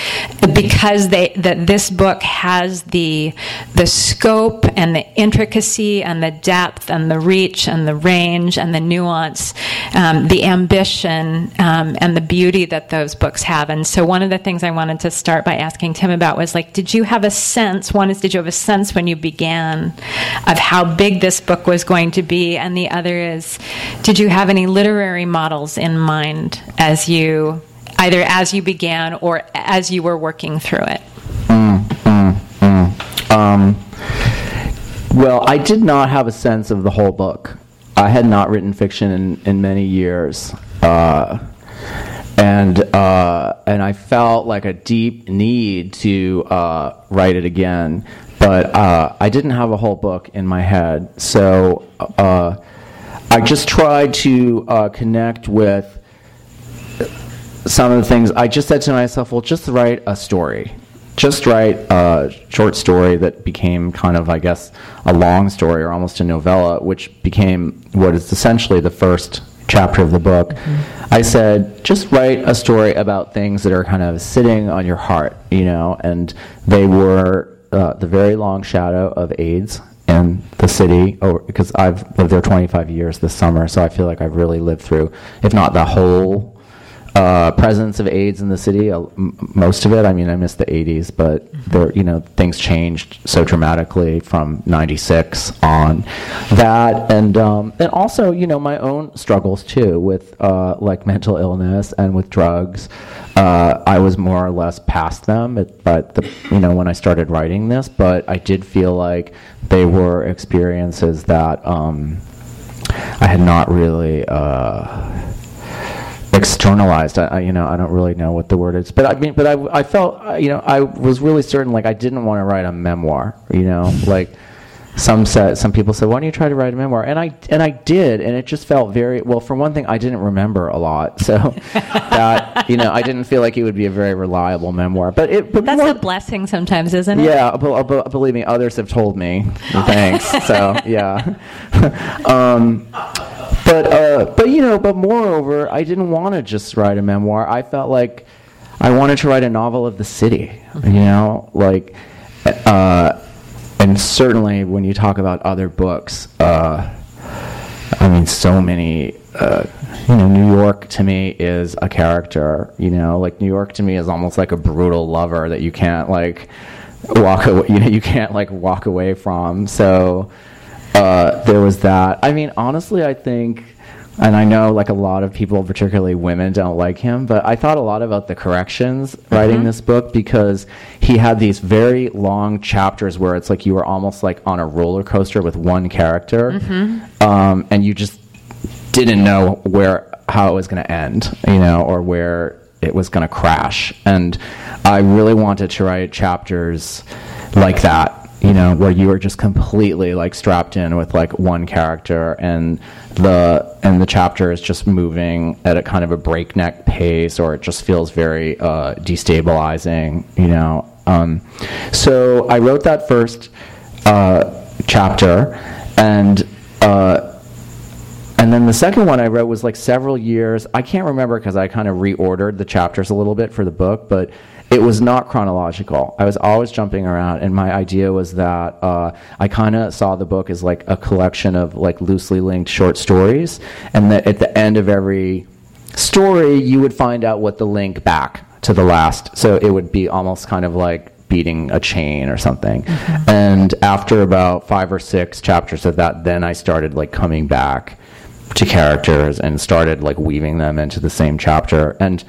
because they that this book has the the scope and the intricacy and the depth and the reach and the range and the nuance, um, the ambition, um, and the beauty that those books have. And so one of the things I wanted to start by asking Tim about was, like, did you have a sense, one is, did you have a sense when you began of how big this book was going to be? And the other is, did you have any literary models in mind as you, either as you began or as you were working through it? Mm, mm, mm. Um. Well, I did not have a sense of the whole book. I had not written fiction in, in many years. Uh, and uh, and I felt like a deep need to uh, write it again. But uh, I didn't have a whole book in my head. So uh, I just tried to uh, connect with some of the things. I just said to myself, well, just write a story. Just write a short story that became kind of, I guess, a long story, or almost a novella, which became what is essentially the first chapter of the book. Mm-hmm. I said, just write a story about things that are kind of sitting on your heart, you know, and they were uh, the very long shadow of AIDS in the city, or, because I've lived there twenty-five years this summer, so I feel like I've really lived through, if not the whole Uh, presence of AIDS in the city, uh, m- most of it. I mean, I miss the eighties, but mm-hmm. there, you know, things changed so dramatically from ninety-six on. That and um, and also, you know, my own struggles too with uh, like mental illness and with drugs. Uh, I was more or less past them, at, but the, you know, when I started writing this, but I did feel like they were experiences that um, I had not really. Uh, Externalized, I, I, you know, I don't really know what the word is, but I mean, but I, I felt, you know, I was really certain, like, I didn't want to write a memoir, you know, like, Some said, some people said, why don't you try to write a memoir? And I and I did, and it just felt very, well, for one thing, I didn't remember a lot. So that, you know, I didn't feel like it would be a very reliable memoir. But it but That's more, a blessing sometimes, isn't it? Yeah, b- b- believe me, others have told me. Thanks. So, yeah. um, but, uh, but, you know, but moreover, I didn't want to just write a memoir. I felt like I wanted to write a novel of the city, mm-hmm. you know, like... Uh, And certainly, when you talk about other books, uh, I mean, so many. Uh, you know, New York to me is a character. You know, like New York to me is almost like a brutal lover that you can't like walk away. You know, you can't like walk away from. So uh, there was that. I mean, honestly, I think, and I know like a lot of people, particularly women, don't like him, but I thought a lot about the corrections writing mm-hmm. this book, because he had these very long chapters where it's like you were almost like on a roller coaster with one character, mm-hmm. um, and you just didn't know where how it was going to end, you know, or where it was going to crash. And I really wanted to write chapters like that, you know, where you were just completely like strapped in with like one character, and the and the chapter is just moving at a kind of a breakneck pace, or it just feels very uh, destabilizing, you know. Um, so I wrote that first uh, chapter, and uh, and then the second one I wrote was like several years. I can't remember because I kind of reordered the chapters a little bit for the book, but it was not chronological. I was always jumping around, and my idea was that uh, I kind of saw the book as like a collection of like loosely linked short stories, and that at the end of every story, you would find out what the link back to the last. So it would be almost kind of like beating a chain or something. Mm-hmm. And after about five or six chapters of that, then I started like coming back to characters and started like weaving them into the same chapter. And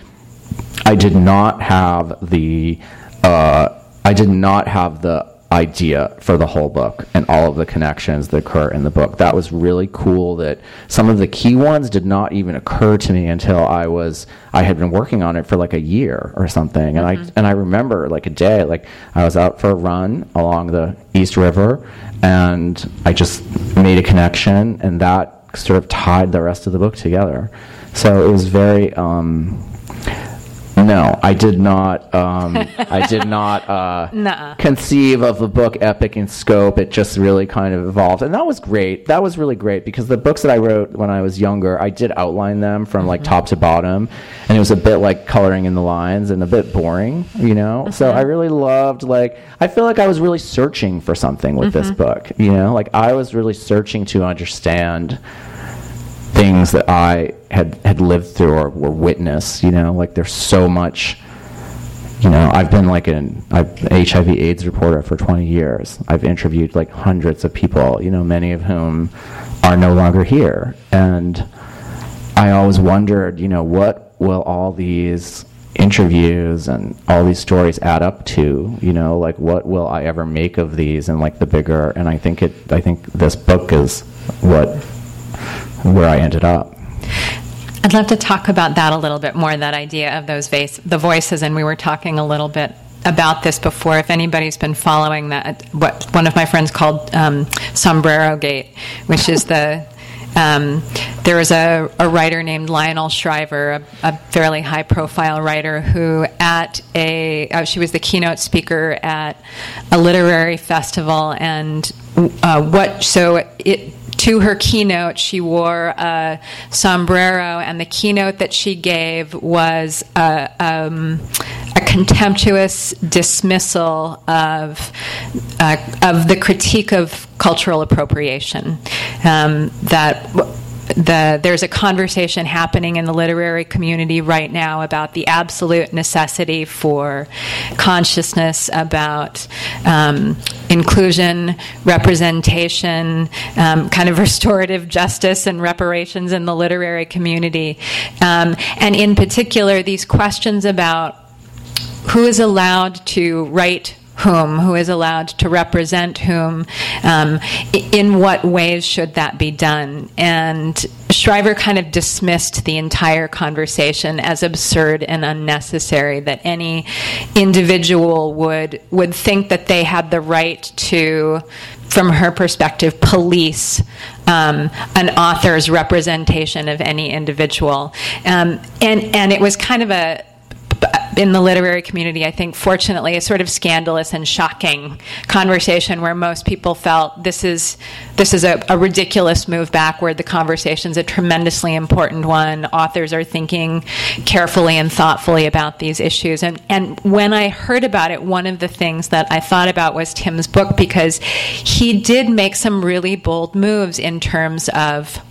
I did not have the uh, I did not have the idea for the whole book and all of the connections that occur in the book. That was really cool that some of the key ones did not even occur to me until I was I had been working on it for like a year or something. And mm-hmm. I and I remember like a day, like I was out for a run along the East River, and I just made a connection, and that sort of tied the rest of the book together. So it was very um, No, I did not. Um, I did not uh, nah. conceive of the book epic in scope. It just really kind of evolved, and that was great. That was really great, because the books that I wrote when I was younger, I did outline them from mm-hmm. like top to bottom, and it was a bit like coloring in the lines and a bit boring, you know. Mm-hmm. So I really loved like I feel like I was really searching for something with mm-hmm. this book, you know. Like I was really searching to understand things that I had had lived through or were witnessed, you know, like there's so much, you know, I've been like an H I V AIDS reporter for twenty years. I've interviewed like hundreds of people, you know, many of whom are no longer here. And I always wondered, you know, what will all these interviews and all these stories add up to, you know, like what will I ever make of these and like the bigger, and I think it, I think this book is what where I ended up. I'd love to talk about that a little bit more, that idea of those vase, the voices, and we were talking a little bit about this before. If anybody's been following that, what one of my friends called um, Sombrero Gate, which is the, um, there was a, a writer named Lionel Shriver, a, a fairly high-profile writer who at a, oh, she was the keynote speaker at a literary festival, and uh, what, so it, to her keynote, she wore a sombrero, and the keynote that she gave was a, um, a contemptuous dismissal of uh, of the critique of cultural appropriation. Um, that the there's a conversation happening in the literary community right now about the absolute necessity for consciousness about um, inclusion, representation, um, kind of restorative justice and reparations in the literary community. Um, and in particular, these questions about who is allowed to write whom, who is allowed to represent whom, um, in what ways should that be done? And Shriver kind of dismissed the entire conversation as absurd and unnecessary, that any individual would would think that they had the right to from her perspective, police um, an author's representation of any individual. Um, and, and it was kind of a, in the literary community, I think, fortunately, a sort of scandalous and shocking conversation where most people felt this is this is a, a ridiculous move backward. The conversation's a tremendously important one. Authors are thinking carefully and thoughtfully about these issues. And, and when I heard about it, one of the things that I thought about was Tim's book, because he did make some really bold moves in terms of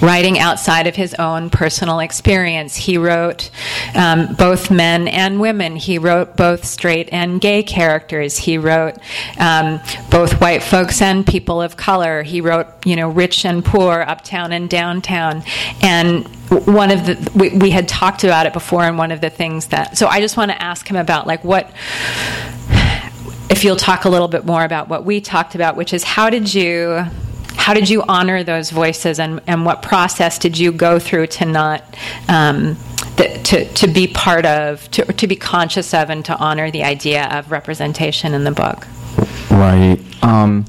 writing outside of his own personal experience. He wrote um, both men and women. He wrote both straight and gay characters. He wrote um, both white folks and people of color. He wrote, you know, rich and poor, uptown and downtown. And one of the we, we had talked about it before, and one of the things that so I just want to ask him about, like, what if you'll talk a little bit more about what we talked about, which is how did you. How did you honor those voices, and, and what process did you go through to not, um, th- to to be part of, to to be conscious of, and to honor the idea of representation in the book? Right. Um,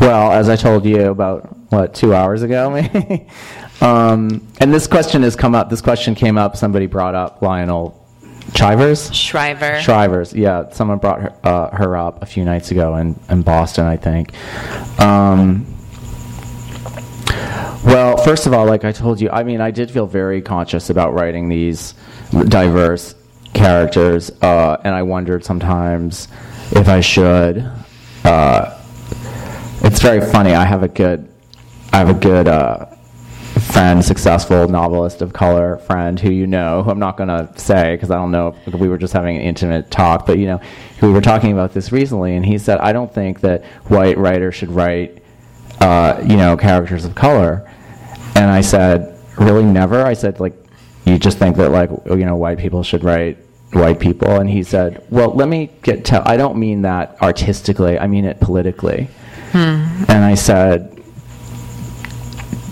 well, as I told you about what two hours ago, maybe. um, and this question has come up. This question came up. Somebody brought up Lionel Shriver's? Shriver. Shriver's. Yeah, someone brought her, uh, her up a few nights ago in, in Boston, I think. Um, Well, first of all, like I told you, I mean, I did feel very conscious about writing these diverse characters, uh, and I wondered sometimes if I should. Uh, it's very funny. I have a good, I have a good uh, friend, successful novelist of color friend who you know, who I'm not going to say because I don't know. If we were just having an intimate talk, but you know, we were talking about this recently, and he said, I don't think that white writers should write. Uh, you know, characters of color. And I said, really, never? I said, like, you just think that, like, you know, white people should write white people? And he said, well, let me get to, I don't mean that artistically, I mean it politically. Hmm. And I said,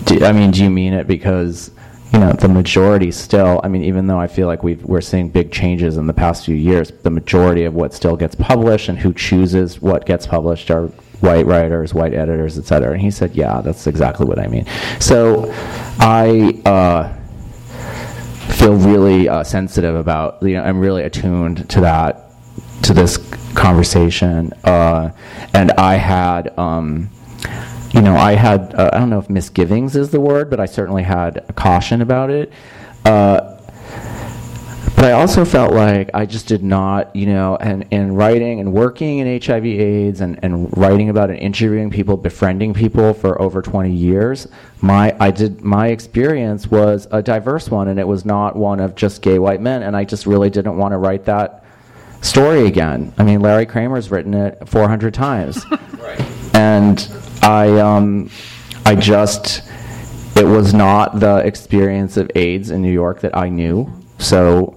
do, I mean, do you mean it because, you know, the majority still, I mean, even though I feel like we've, we're seeing big changes in the past few years, the majority of what still gets published and who chooses what gets published are white writers, white editors, et cetera. And he said, yeah, that's exactly what I mean. So I uh, feel really uh, sensitive about, you know, I'm really attuned to that, to this conversation. Uh, and I had, um, you know, I had, uh, I don't know if misgivings is the word, but I certainly had a caution about it. Uh, But I also felt like I just did not, you know, and, and writing and working in H I V AIDS and, and writing about and interviewing people, befriending people for over twenty years, my I did my experience was a diverse one, and it was not one of just gay white men, and I just really didn't want to write that story again. I mean, Larry Kramer's written it four hundred times. Right. And I um, I just, it was not the experience of AIDS in New York that I knew, so...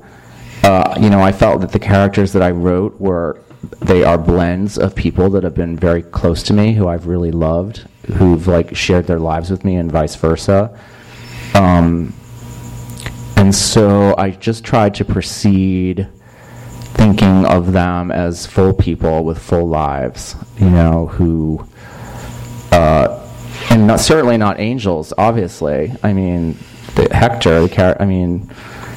Uh, you know, I felt that the characters that I wrote were, they are blends of people that have been very close to me, who I've really loved, who've, like, shared their lives with me and vice versa. Um, and so I just tried to proceed thinking of them as full people with full lives, you know, who, uh, and not, certainly not angels, obviously. I mean, the Hector, the char- I mean...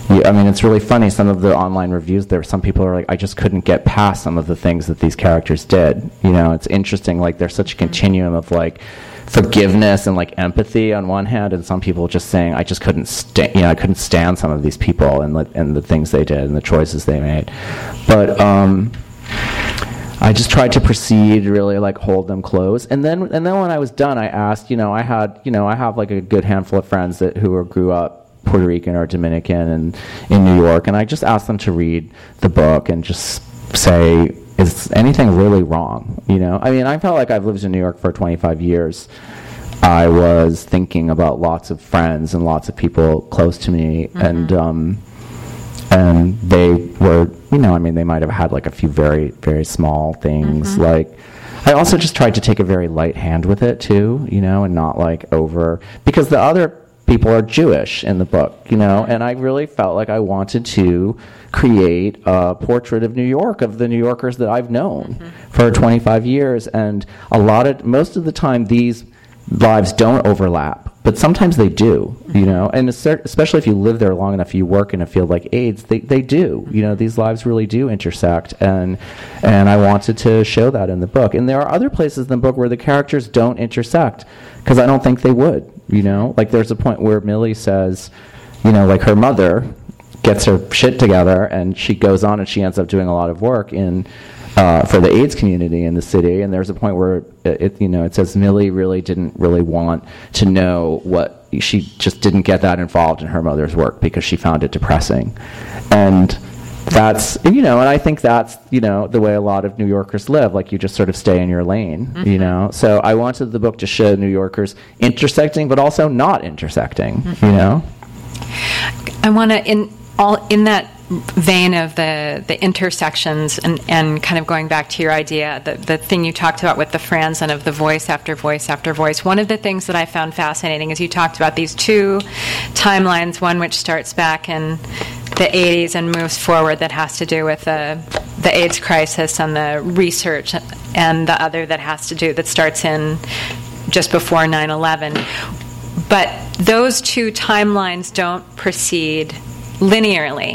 I mean, it's really funny. Some of the online reviews, there some people are like, I just couldn't get past some of the things that these characters did. You know, it's interesting. Like, there's such a continuum of, like, forgiveness and, like, empathy on one hand, and some people just saying, I just couldn't stand, you know, I couldn't stand some of these people and, like, and the things they did and the choices they made. But um, I just tried to proceed, really, like, hold them close. And then, and then when I was done, I asked, you know, I had, you know, I have, like, a good handful of friends that who were, grew up Puerto Rican or Dominican and in New York, and I just asked them to read the book and just say, is anything really wrong? You know, I mean, I felt like I've lived in New York for twenty-five years. I was thinking about lots of friends and lots of people close to me, mm-hmm. and um, and they were, you know, I mean, they might have had like a few very, very small things. Mm-hmm. Like, I also just tried to take a very light hand with it too, you know, and not like over, because the other people are Jewish in the book, you know, and I really felt like I wanted to create a portrait of New York, of the New Yorkers that I've known mm-hmm. for twenty-five years, and a lot of, most of the time these lives don't overlap, but sometimes they do, you know, and especially if you live there long enough, you work in a field like AIDS, they, they do, you know, these lives really do intersect, and and I wanted to show that in the book. And there are other places in the book where the characters don't intersect, because I don't think they would, you know, like there's a point where Millie says, you know, like her mother gets her shit together, and she goes on and she ends up doing a lot of work in Uh, for the AIDS community in the city, and there's a point where it, it, you know, it says Millie really didn't really want to know what, she just didn't get that involved in her mother's work because she found it depressing, and that's, you know, and I think that's, you know, the way a lot of New Yorkers live, like you just sort of stay in your lane, mm-hmm. you know. So I wanted the book to show New Yorkers intersecting, but also not intersecting, mm-hmm. you know. I want to in all in that. vein of the, the intersections and, and kind of going back to your idea, the, the thing you talked about with the Franz and of the voice after voice after voice. One of the things that I found fascinating is you talked about these two timelines, one which starts back in the eighties and moves forward that has to do with the, the AIDS crisis and the research, and the other that has to do, that starts in just before nine eleven. But those two timelines don't proceed linearly.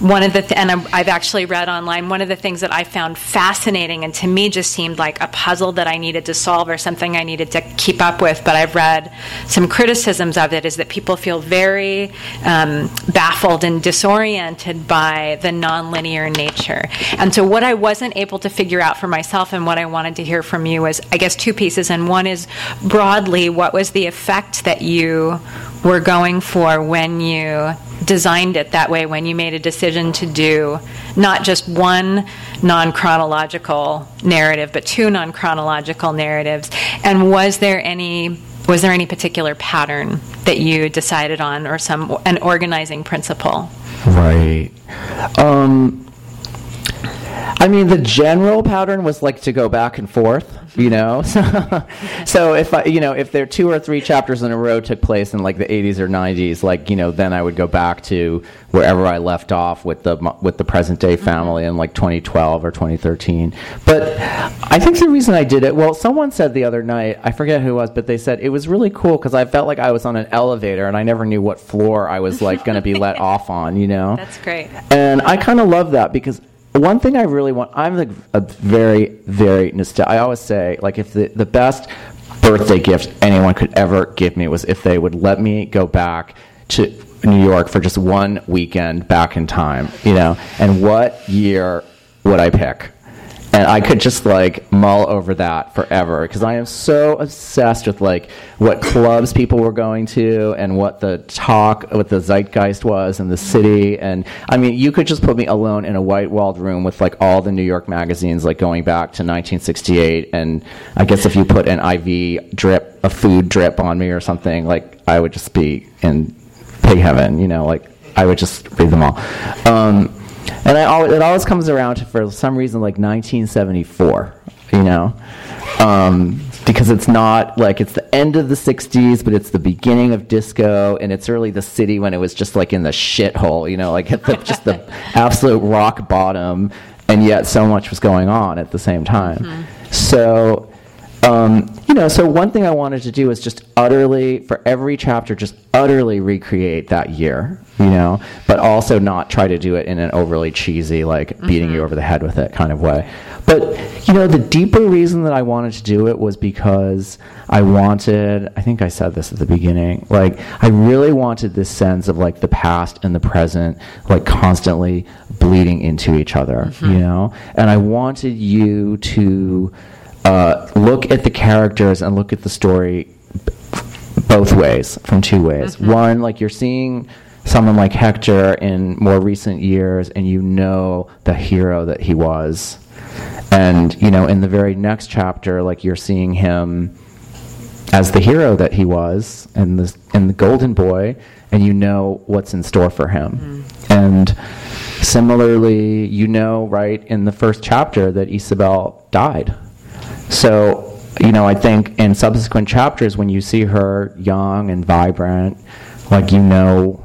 One of the th- and I've actually read online, one of the things that I found fascinating and to me just seemed like a puzzle that I needed to solve or something I needed to keep up with, but I've read some criticisms of it, is that people feel very um, baffled and disoriented by the nonlinear nature. And so what I wasn't able to figure out for myself, and what I wanted to hear from you, was, I guess, two pieces, and one is broadly, what was the effect that you were going for when you designed it that way, when you made a decision to do not just one non-chronological narrative, but two non-chronological narratives? And was there any was there any particular pattern that you decided on, or some an organizing principle? Right. Um, I mean, the general pattern was like to go back and forth, you know. So, so if I, you know, if there two or three chapters in a row took place in like the eighties or nineties, like, you know, then I would go back to wherever I left off with the with the present day family in like twenty twelve or twenty thirteen. But I think the reason I did it, well, someone said the other night, I forget who it was, but they said it was really cool because I felt like I was on an elevator and I never knew what floor I was like going to be let off on, you know. That's great. And I kind of love that, because one thing I really want, I'm a, a very, very nostalgic. I always say, like, if the, the best birthday gift anyone could ever give me was if they would let me go back to New York for just one weekend back in time, you know, and what year would I pick? And I could just, like, mull over that forever, because I am so obsessed with, like, what clubs people were going to and what the talk, what the zeitgeist was in the city. And, I mean, you could just put me alone in a white-walled room with, like, all the New York magazines, like, going back to nineteen sixty-eight. And I guess if you put an I V drip, a food drip on me or something, like, I would just be in pig heaven, you know, like, I would just read them all. Um... And I always, it always comes around to, for some reason, like nineteen seventy-four, you know, um, because it's not like it's the end of the sixties, but it's the beginning of disco, and it's really the city when it was just like in the shithole, you know, like at the, just the absolute rock bottom, and yet so much was going on at the same time. Mm-hmm. So, um, you know, so one thing I wanted to do was just utterly, for every chapter, just utterly recreate that year, you know, but also not try to do it in an overly cheesy, like, mm-hmm. beating you over the head with it kind of way. But, you know, the deeper reason that I wanted to do it was because I wanted, I think I said this at the beginning, like, I really wanted this sense of, like, the past and the present, like, constantly bleeding into each other, mm-hmm. you know? And I wanted you to uh, look at the characters and look at the story both ways, from two ways. Mm-hmm. One, like, you're seeing someone like Hector in more recent years, and you know the hero that he was. And, you know, in the very next chapter, like, you're seeing him as the hero that he was, and the, and the golden boy, and you know what's in store for him. Mm-hmm. And similarly, you know, right in the first chapter that Isabel died. So, you know, I think in subsequent chapters when you see her young and vibrant, like, you know,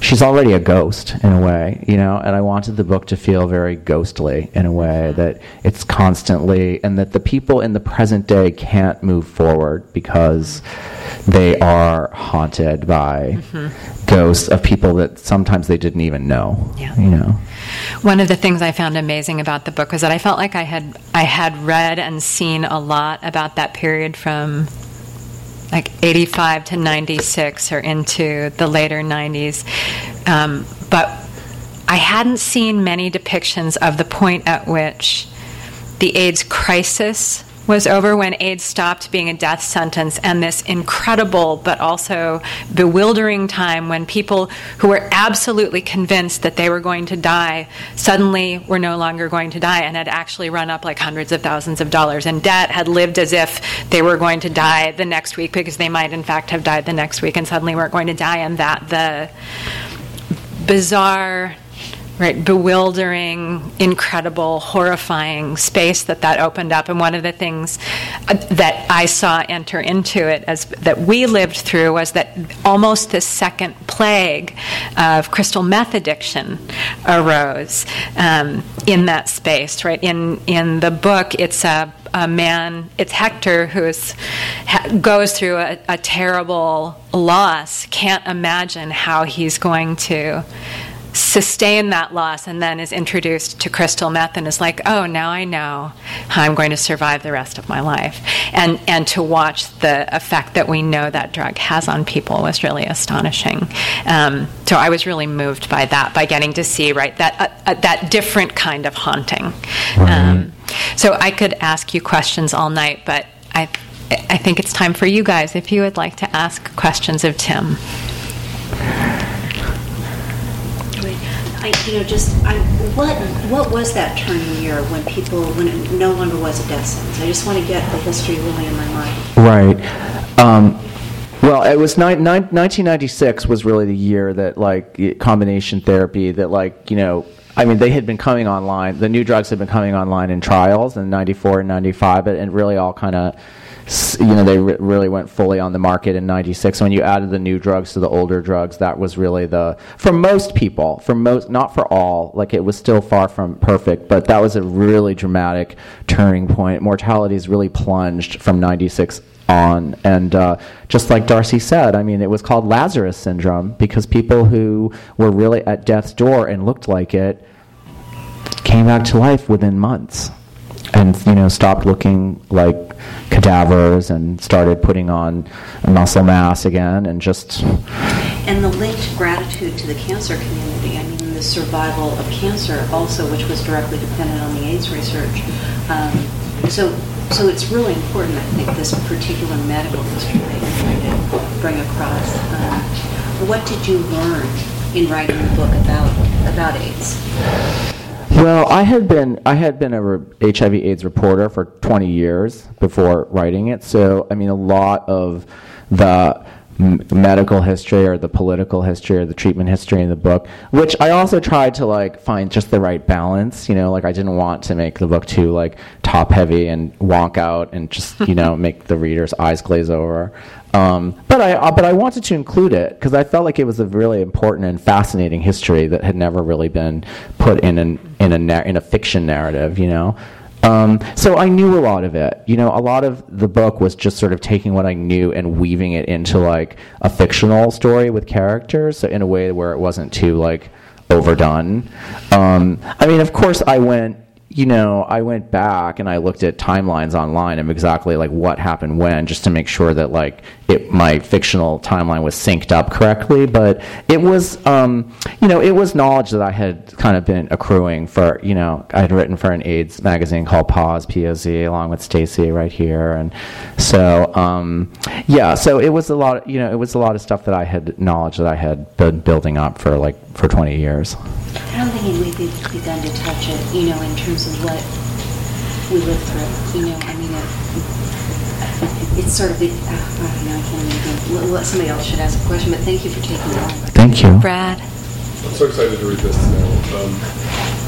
she's already a ghost in a way, you know, and I wanted the book to feel very ghostly in a way, that it's constantly, and that the people in the present day can't move forward because they are haunted by mm-hmm. ghosts of people that sometimes they didn't even know, yeah. you know. One of the things I found amazing about the book was that I felt like I had I had read and seen a lot about that period from like eighty-five to ninety-six or into the later nineties, um, but I hadn't seen many depictions of the point at which the AIDS crisis was over, when AIDS stopped being a death sentence, and this incredible but also bewildering time when people who were absolutely convinced that they were going to die suddenly were no longer going to die and had actually run up like hundreds of thousands of dollars in debt, had lived as if they were going to die the next week because they might in fact have died the next week and suddenly weren't going to die, and that the bizarre... right, bewildering, incredible, horrifying space that that opened up. And one of the things that I saw enter into it, as that we lived through, was that almost this second plague of crystal meth addiction arose um, in that space. Right in in the book, it's a, a man, it's Hector who is, ha- goes through a, a terrible loss, can't imagine how he's going to sustain that loss, and then is introduced to crystal meth and is like, oh, now I know how I'm going to survive the rest of my life. And and to watch the effect that we know that drug has on people was really astonishing. Um, so I was really moved by that, by getting to see right that uh, uh, that different kind of haunting. Mm-hmm. Um, so I could ask you questions all night, but I I think it's time for you guys if you would like to ask questions of Tim. I, you know, just I, what what was that turning year when people when it no longer was a death sentence? I just want to get the history really in my mind. Right. Um, well, it was ni- ni- nineteen ninety-six was really the year that like combination therapy that like you know. I mean, they had been coming online. The new drugs had been coming online in trials in ninety-four and ninety-five, and really all kind of, you know, they re- really went fully on the market in ninety-six. When you added the new drugs to the older drugs, that was really the, for most people, for most, not for all, like it was still far from perfect, but that was a really dramatic turning point. Mortalities really plunged from ninety-six on, and uh, just like Darcy said, I mean, it was called Lazarus syndrome because people who were really at death's door and looked like it came back to life within months, and you know, stopped looking like cadavers and started putting on muscle mass again, and just and the linked gratitude to the cancer community. I mean, the survival of cancer also, which was directly dependent on the AIDS research. Um, so. So it's really important, I think, this particular medical history that you're trying to bring across. Um, what did you learn in writing the book about about AIDS? Well, I had been I had been a re- H I V/AIDS reporter for twenty years before writing it. So I mean, a lot of the medical history or the political history or the treatment history in the book, which I also tried to like find just the right balance, you know, like I didn't want to make the book too like top heavy and wonk out and just, you know, make the reader's eyes glaze over. Um, but I uh, but I wanted to include it because I felt like it was a really important and fascinating history that had never really been put in an in a na- in a fiction narrative, you know. Um, so I knew a lot of it. You know, a lot of the book was just sort of taking what I knew and weaving it into like a fictional story with characters, so in a way where it wasn't too like overdone. Um, I mean, of course, I went. You know, I went back and I looked at timelines online of exactly like what happened when, just to make sure that like it, my fictional timeline was synced up correctly. But it was, um, you know, it was knowledge that I had kind of been accruing for. You know, I had written for an AIDS magazine called Pause P O Z along with Stacy right here, and so um, yeah, so it was a lot. Of, you know, it was a lot of stuff that I had knowledge that I had been building up for like for twenty years. I don't think we've begun to touch it, you know, in terms of what we lived through. You know, I mean, it, it's sort of the, oh, no, I can't even, well, somebody else should ask a question, but thank you for taking it on. Thank you. Brad. I'm so excited to read this now. Um,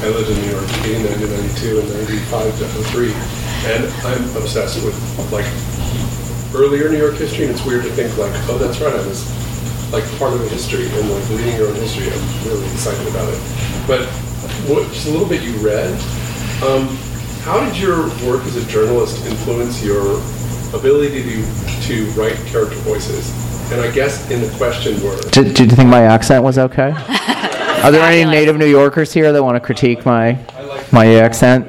I lived in New York in nineteen ninety-two and ninety-five to oh three. And I'm obsessed with, like, earlier New York history, and it's weird to think, like, oh, that's right, I was, like, part of the history, and, like, leading your own history. I'm really excited about it. But what, just a little bit you read, um, how did your work as a journalist influence your ability to, to write character voices? And I guess in the question were... Did, did you think my accent was okay? Are there any native New Yorkers here that want to critique my my accent?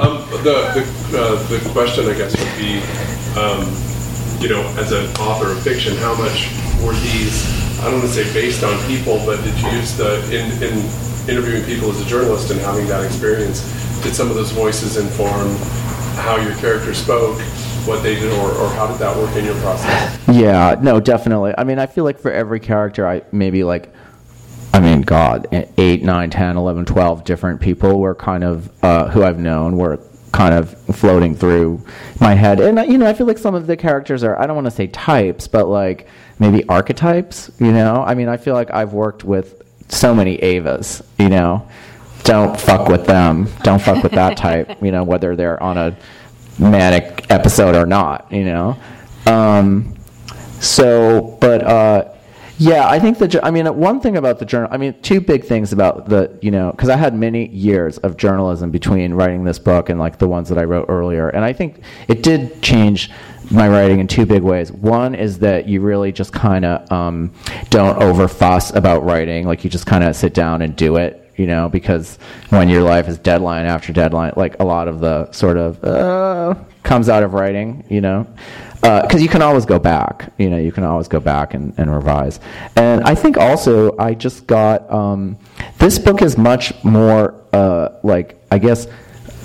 um, the the, uh, the question, I guess, would be, um, you know, as an author of fiction, how much were these, I don't want to say based on people, but did you use the, in, in interviewing people as a journalist and having that experience, did some of those voices inform how your character spoke, what they did, or, or how did that work in your process? Yeah, no, definitely. I mean, I feel like for every character, I maybe like, I mean, God, eight, nine, ten, eleven, twelve different people were kind of, uh, who I've known were kind of floating through my head. And, you know, I feel like some of the characters are, I don't want to say types, but like maybe archetypes, you know? I mean, I feel like I've worked with so many Avas, you know? Don't fuck with them. Don't fuck with that type, you know, whether they're on a manic episode or not, you know? Um, so, but... Uh, Yeah, I think the, I mean, one thing about the journal, I mean, two big things about the, you know, because I had many years of journalism between writing this book and, like, the ones that I wrote earlier. And I think it did change my writing in two big ways. One is that you really just kind of um, don't over fuss about writing. Like, you just kind of sit down and do it, you know, because when your life is deadline after deadline, like, a lot of the sort of uh, comes out of writing, you know. Because uh, you can always go back, you know, you can always go back and, and revise. And I think also I just got, um, this book is much more, uh, like, I guess,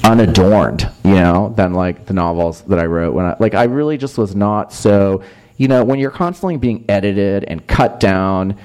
unadorned, you know, than, like, the novels that I wrote. When I, like, I really just was not so, you know, when you're constantly being edited and cut down,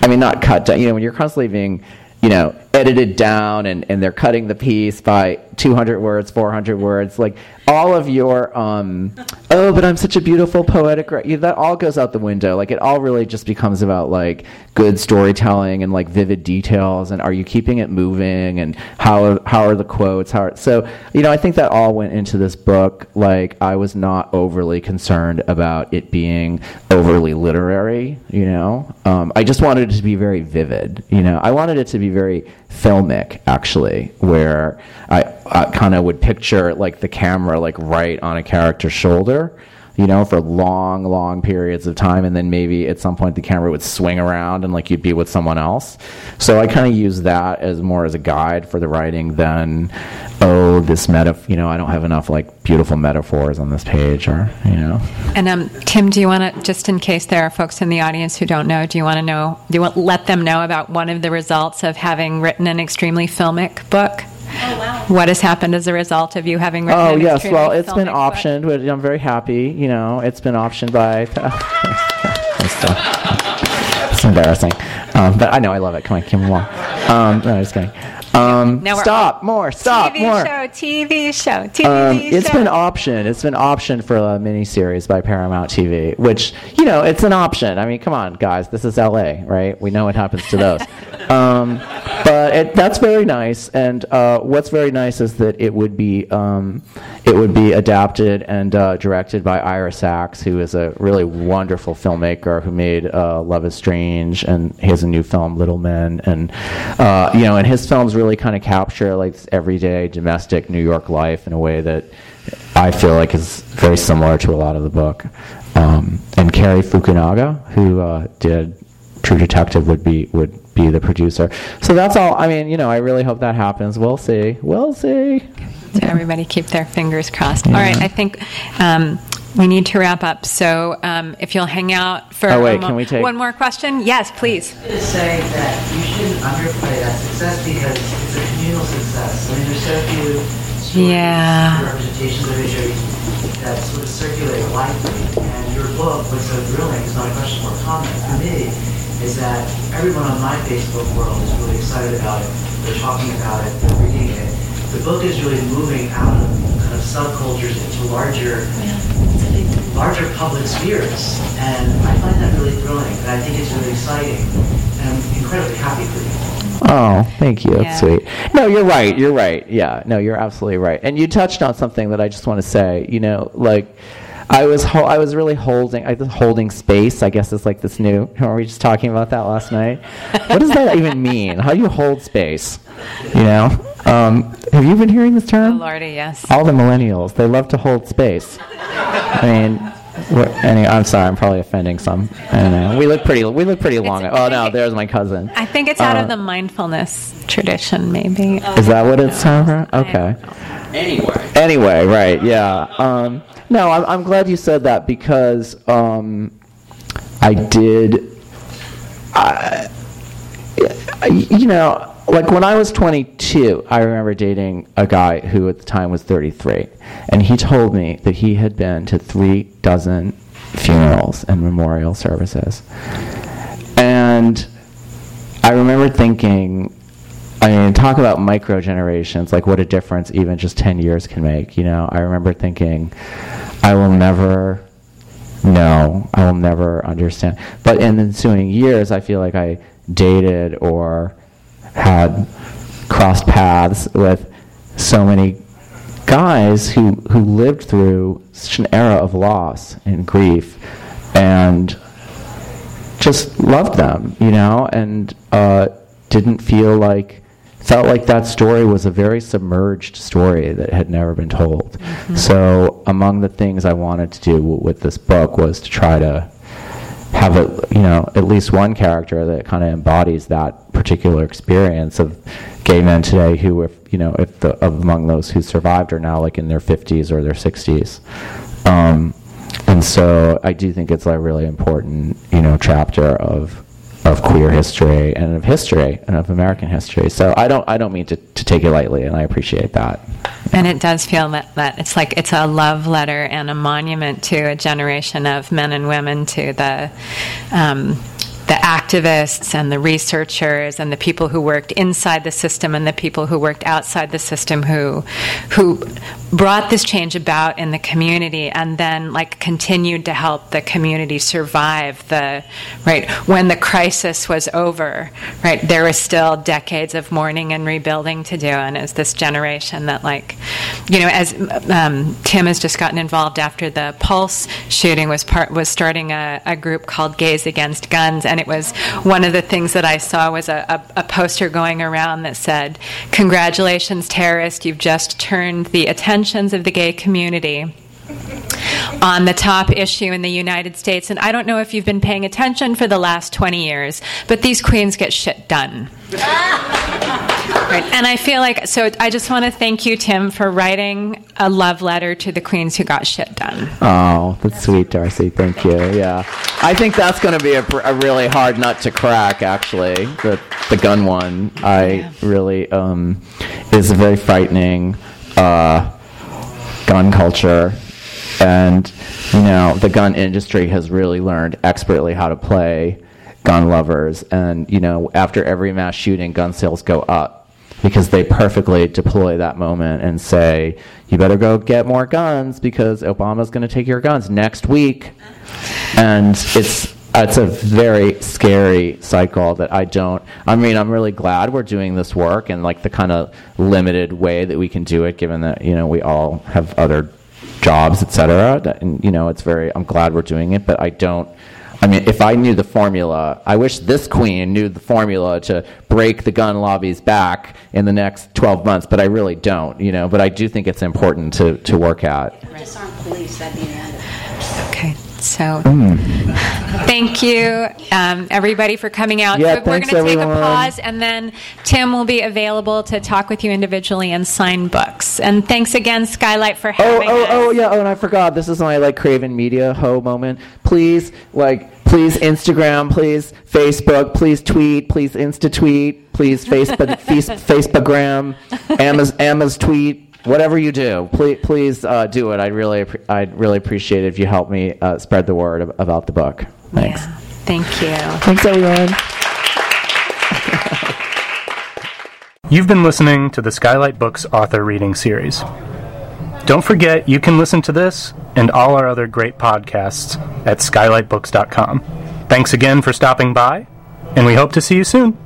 I mean, not cut down, you know, when you're constantly being... you know, edited down, and, and they're cutting the piece by two hundred words, four hundred words, like, all of your, um, oh, but I'm such a beautiful, poetic, you know, that all goes out the window. Like, it all really just becomes about, like, good storytelling and, like, vivid details, and are you keeping it moving, and how how are the quotes, how are, so, you know, I think that all went into this book. Like, I was not overly concerned about it being overly literary, you know, um, I just wanted it to be very vivid, you know, I wanted it to be very filmic, actually, where I, I kind of would picture, like, the camera, like, right on a character's shoulder, you know, for long, long periods of time, and then maybe at some point the camera would swing around and, like, you'd be with someone else. So I kind of used that as more as a guide for the writing than, oh, this metaphor, you know, I don't have enough, like, beautiful metaphors on this page, or, you know. And um, Tim, do you want to, just in case there are folks in the audience who don't know, do you want to know, do you want let them know about one of the results of having written an extremely filmic book? Oh, wow. What has happened as a result of you having written oh, an yes. extremely well, it's been optioned. Book? I'm very happy. You know, it's been optioned by... It's embarrassing. Um, but I know, I love it. Come on, Kim, along. Um, no, I'm just kidding. Um, stop, more, stop, T V more. T V show, T V show, T V um, show. It's been optioned. It's been optioned for a miniseries by Paramount T V, which, you know, it's an option. I mean, come on, guys. This is L A, right? We know what happens to those. um, but it, that's very nice. And uh, what's very nice is that it would be um, it would be adapted and uh, directed by Ira Sachs, who is a really wonderful filmmaker who made uh, Love is Strange, and he has a new film, Little Men, and uh, you know, and his films really really kind of capture, like, this everyday domestic New York life in a way that I feel like is very similar to a lot of the book. Um, and Cary Fukunaga, who uh, did True Detective, would be would be the producer. So that's all. I mean, you know, I really hope that happens. We'll see. We'll see. So everybody keep their fingers crossed. Yeah. All right, I think... Um, we need to wrap up, so um, if you'll hang out for oh, wait, one, mo- take- one more question. Yes, please. I was going to say that you shouldn't underplay that success because it's a communal success. I mean, there's so few stories, yeah. representations of injury that sort of circulate widely, and your book was so thrilling, it's not a question or a comment for me, is that everyone on my Facebook world is really excited about it. They're talking about it, they're reading it. The book is really moving out of kind of subcultures into larger... Yeah. larger public spheres, and I find that really thrilling, and I think it's really exciting, and I'm incredibly happy for you. Oh, thank you. Yeah. That's sweet. No, you're right. You're right. Yeah. No, you're absolutely right. And you touched on something that I just want to say. You know, like, I was ho- I was really holding I was holding space. I guess it's like this new. Were we just talking about that last night? What does that even mean? How do you hold space? You know. Um, have you been hearing this term? Oh, Lordy, yes. All the millennials, they love to hold space. I mean. Anyway, I'm sorry. I'm probably offending some. I don't know. We look pretty. We look pretty long. It's, oh no, there's my cousin. I think it's out uh, of the mindfulness tradition, maybe. Uh, is that what it's from? Okay. Anyway. Anyway, right? Yeah. Um, no, I'm, I'm glad you said that because um, I did. I, I, you know, like when I was twenty-two, I remember dating a guy who at the time was thirty-three. And he told me that he had been to three dozen funerals and memorial services. And I remember thinking, I mean, talk about micro-generations, like what a difference even just ten years can make, you know? I remember thinking, I will never know, I will never understand. But in the ensuing years, I feel like I dated or had crossed paths with so many guys who, who lived through such an era of loss and grief and just loved them, you know, and uh, didn't feel like, felt like that story was a very submerged story that had never been told. Mm-hmm. So among the things I wanted to do w- with this book was to try to have a, you know, at least one character that kind of embodies that particular experience of gay men today who, if you know, if the of among those who survived are now like in their fifties or their sixties, um, and so I do think it's a really important, you know, chapter of of queer history and of history and of American history. So I don't I don't mean to, to take it lightly, and I appreciate that. And it does feel that, that it's like it's a love letter and a monument to a generation of men and women, to the um, the activists and the researchers and the people who worked inside the system and the people who worked outside the system who who brought this change about in the community and then like continued to help the community survive the right when the crisis was over, right? There was still decades of mourning and rebuilding to do, and it's this generation that, like, you know, as um, Tim has just gotten involved after the Pulse shooting was part was starting a, a group called Gays Against Guns, and it was one of the things that I saw was a, a, a poster going around that said, "Congratulations, terrorist! You've just turned the attentions of the gay community on the top issue in the United States. And I don't know if you've been paying attention for the last twenty years, but these queens get shit done." Right. And I feel like, so I just want to thank you, Tim, for writing a love letter to the queens who got shit done. Oh, that's sweet, Darcy. Thank you. Yeah. I think that's going to be a, a really hard nut to crack, actually, the, the gun one. I yeah. really, um, is a very frightening uh, gun culture. And, you know, the gun industry has really learned expertly how to play gun lovers. And, you know, after every mass shooting, gun sales go up because they perfectly deploy that moment and say, you better go get more guns because Obama's going to take your guns next week. And it's it's a very scary cycle that I don't, I mean, I'm really glad we're doing this work in, like, the kind of limited way that we can do it, given that, you know, we all have other jobs, et cetera. And, you know, it's very, I'm glad we're doing it, but I don't, I mean, if I knew the formula, I wish this queen knew the formula to break the gun lobby's back in the next twelve months, but I really don't, you know, but I do think it's important to, to work at. If we just aren't police, that'd be bad. Okay. So, mm. thank you, um, everybody, for coming out. Yeah, We're going to take a pause, and then Tim will be available to talk with you individually and sign books. And thanks again, Skylight, for having oh, oh, us. Oh, oh, yeah. Oh, and I forgot. This is my, like, Craven Media ho moment. Please, like, please Instagram, please Facebook, please tweet, please Insta-tweet, please Facebook, Facebookgram, Amma's, Amma's tweet. Whatever you do, please, please uh, do it. I'd really, I'd really appreciate it if you help me uh, spread the word ab- about the book. Thanks. Yeah, thank you. Thanks, everyone. You've been listening to the Skylight Books author reading series. Don't forget, you can listen to this and all our other great podcasts at skylight books dot com. Thanks again for stopping by, and we hope to see you soon.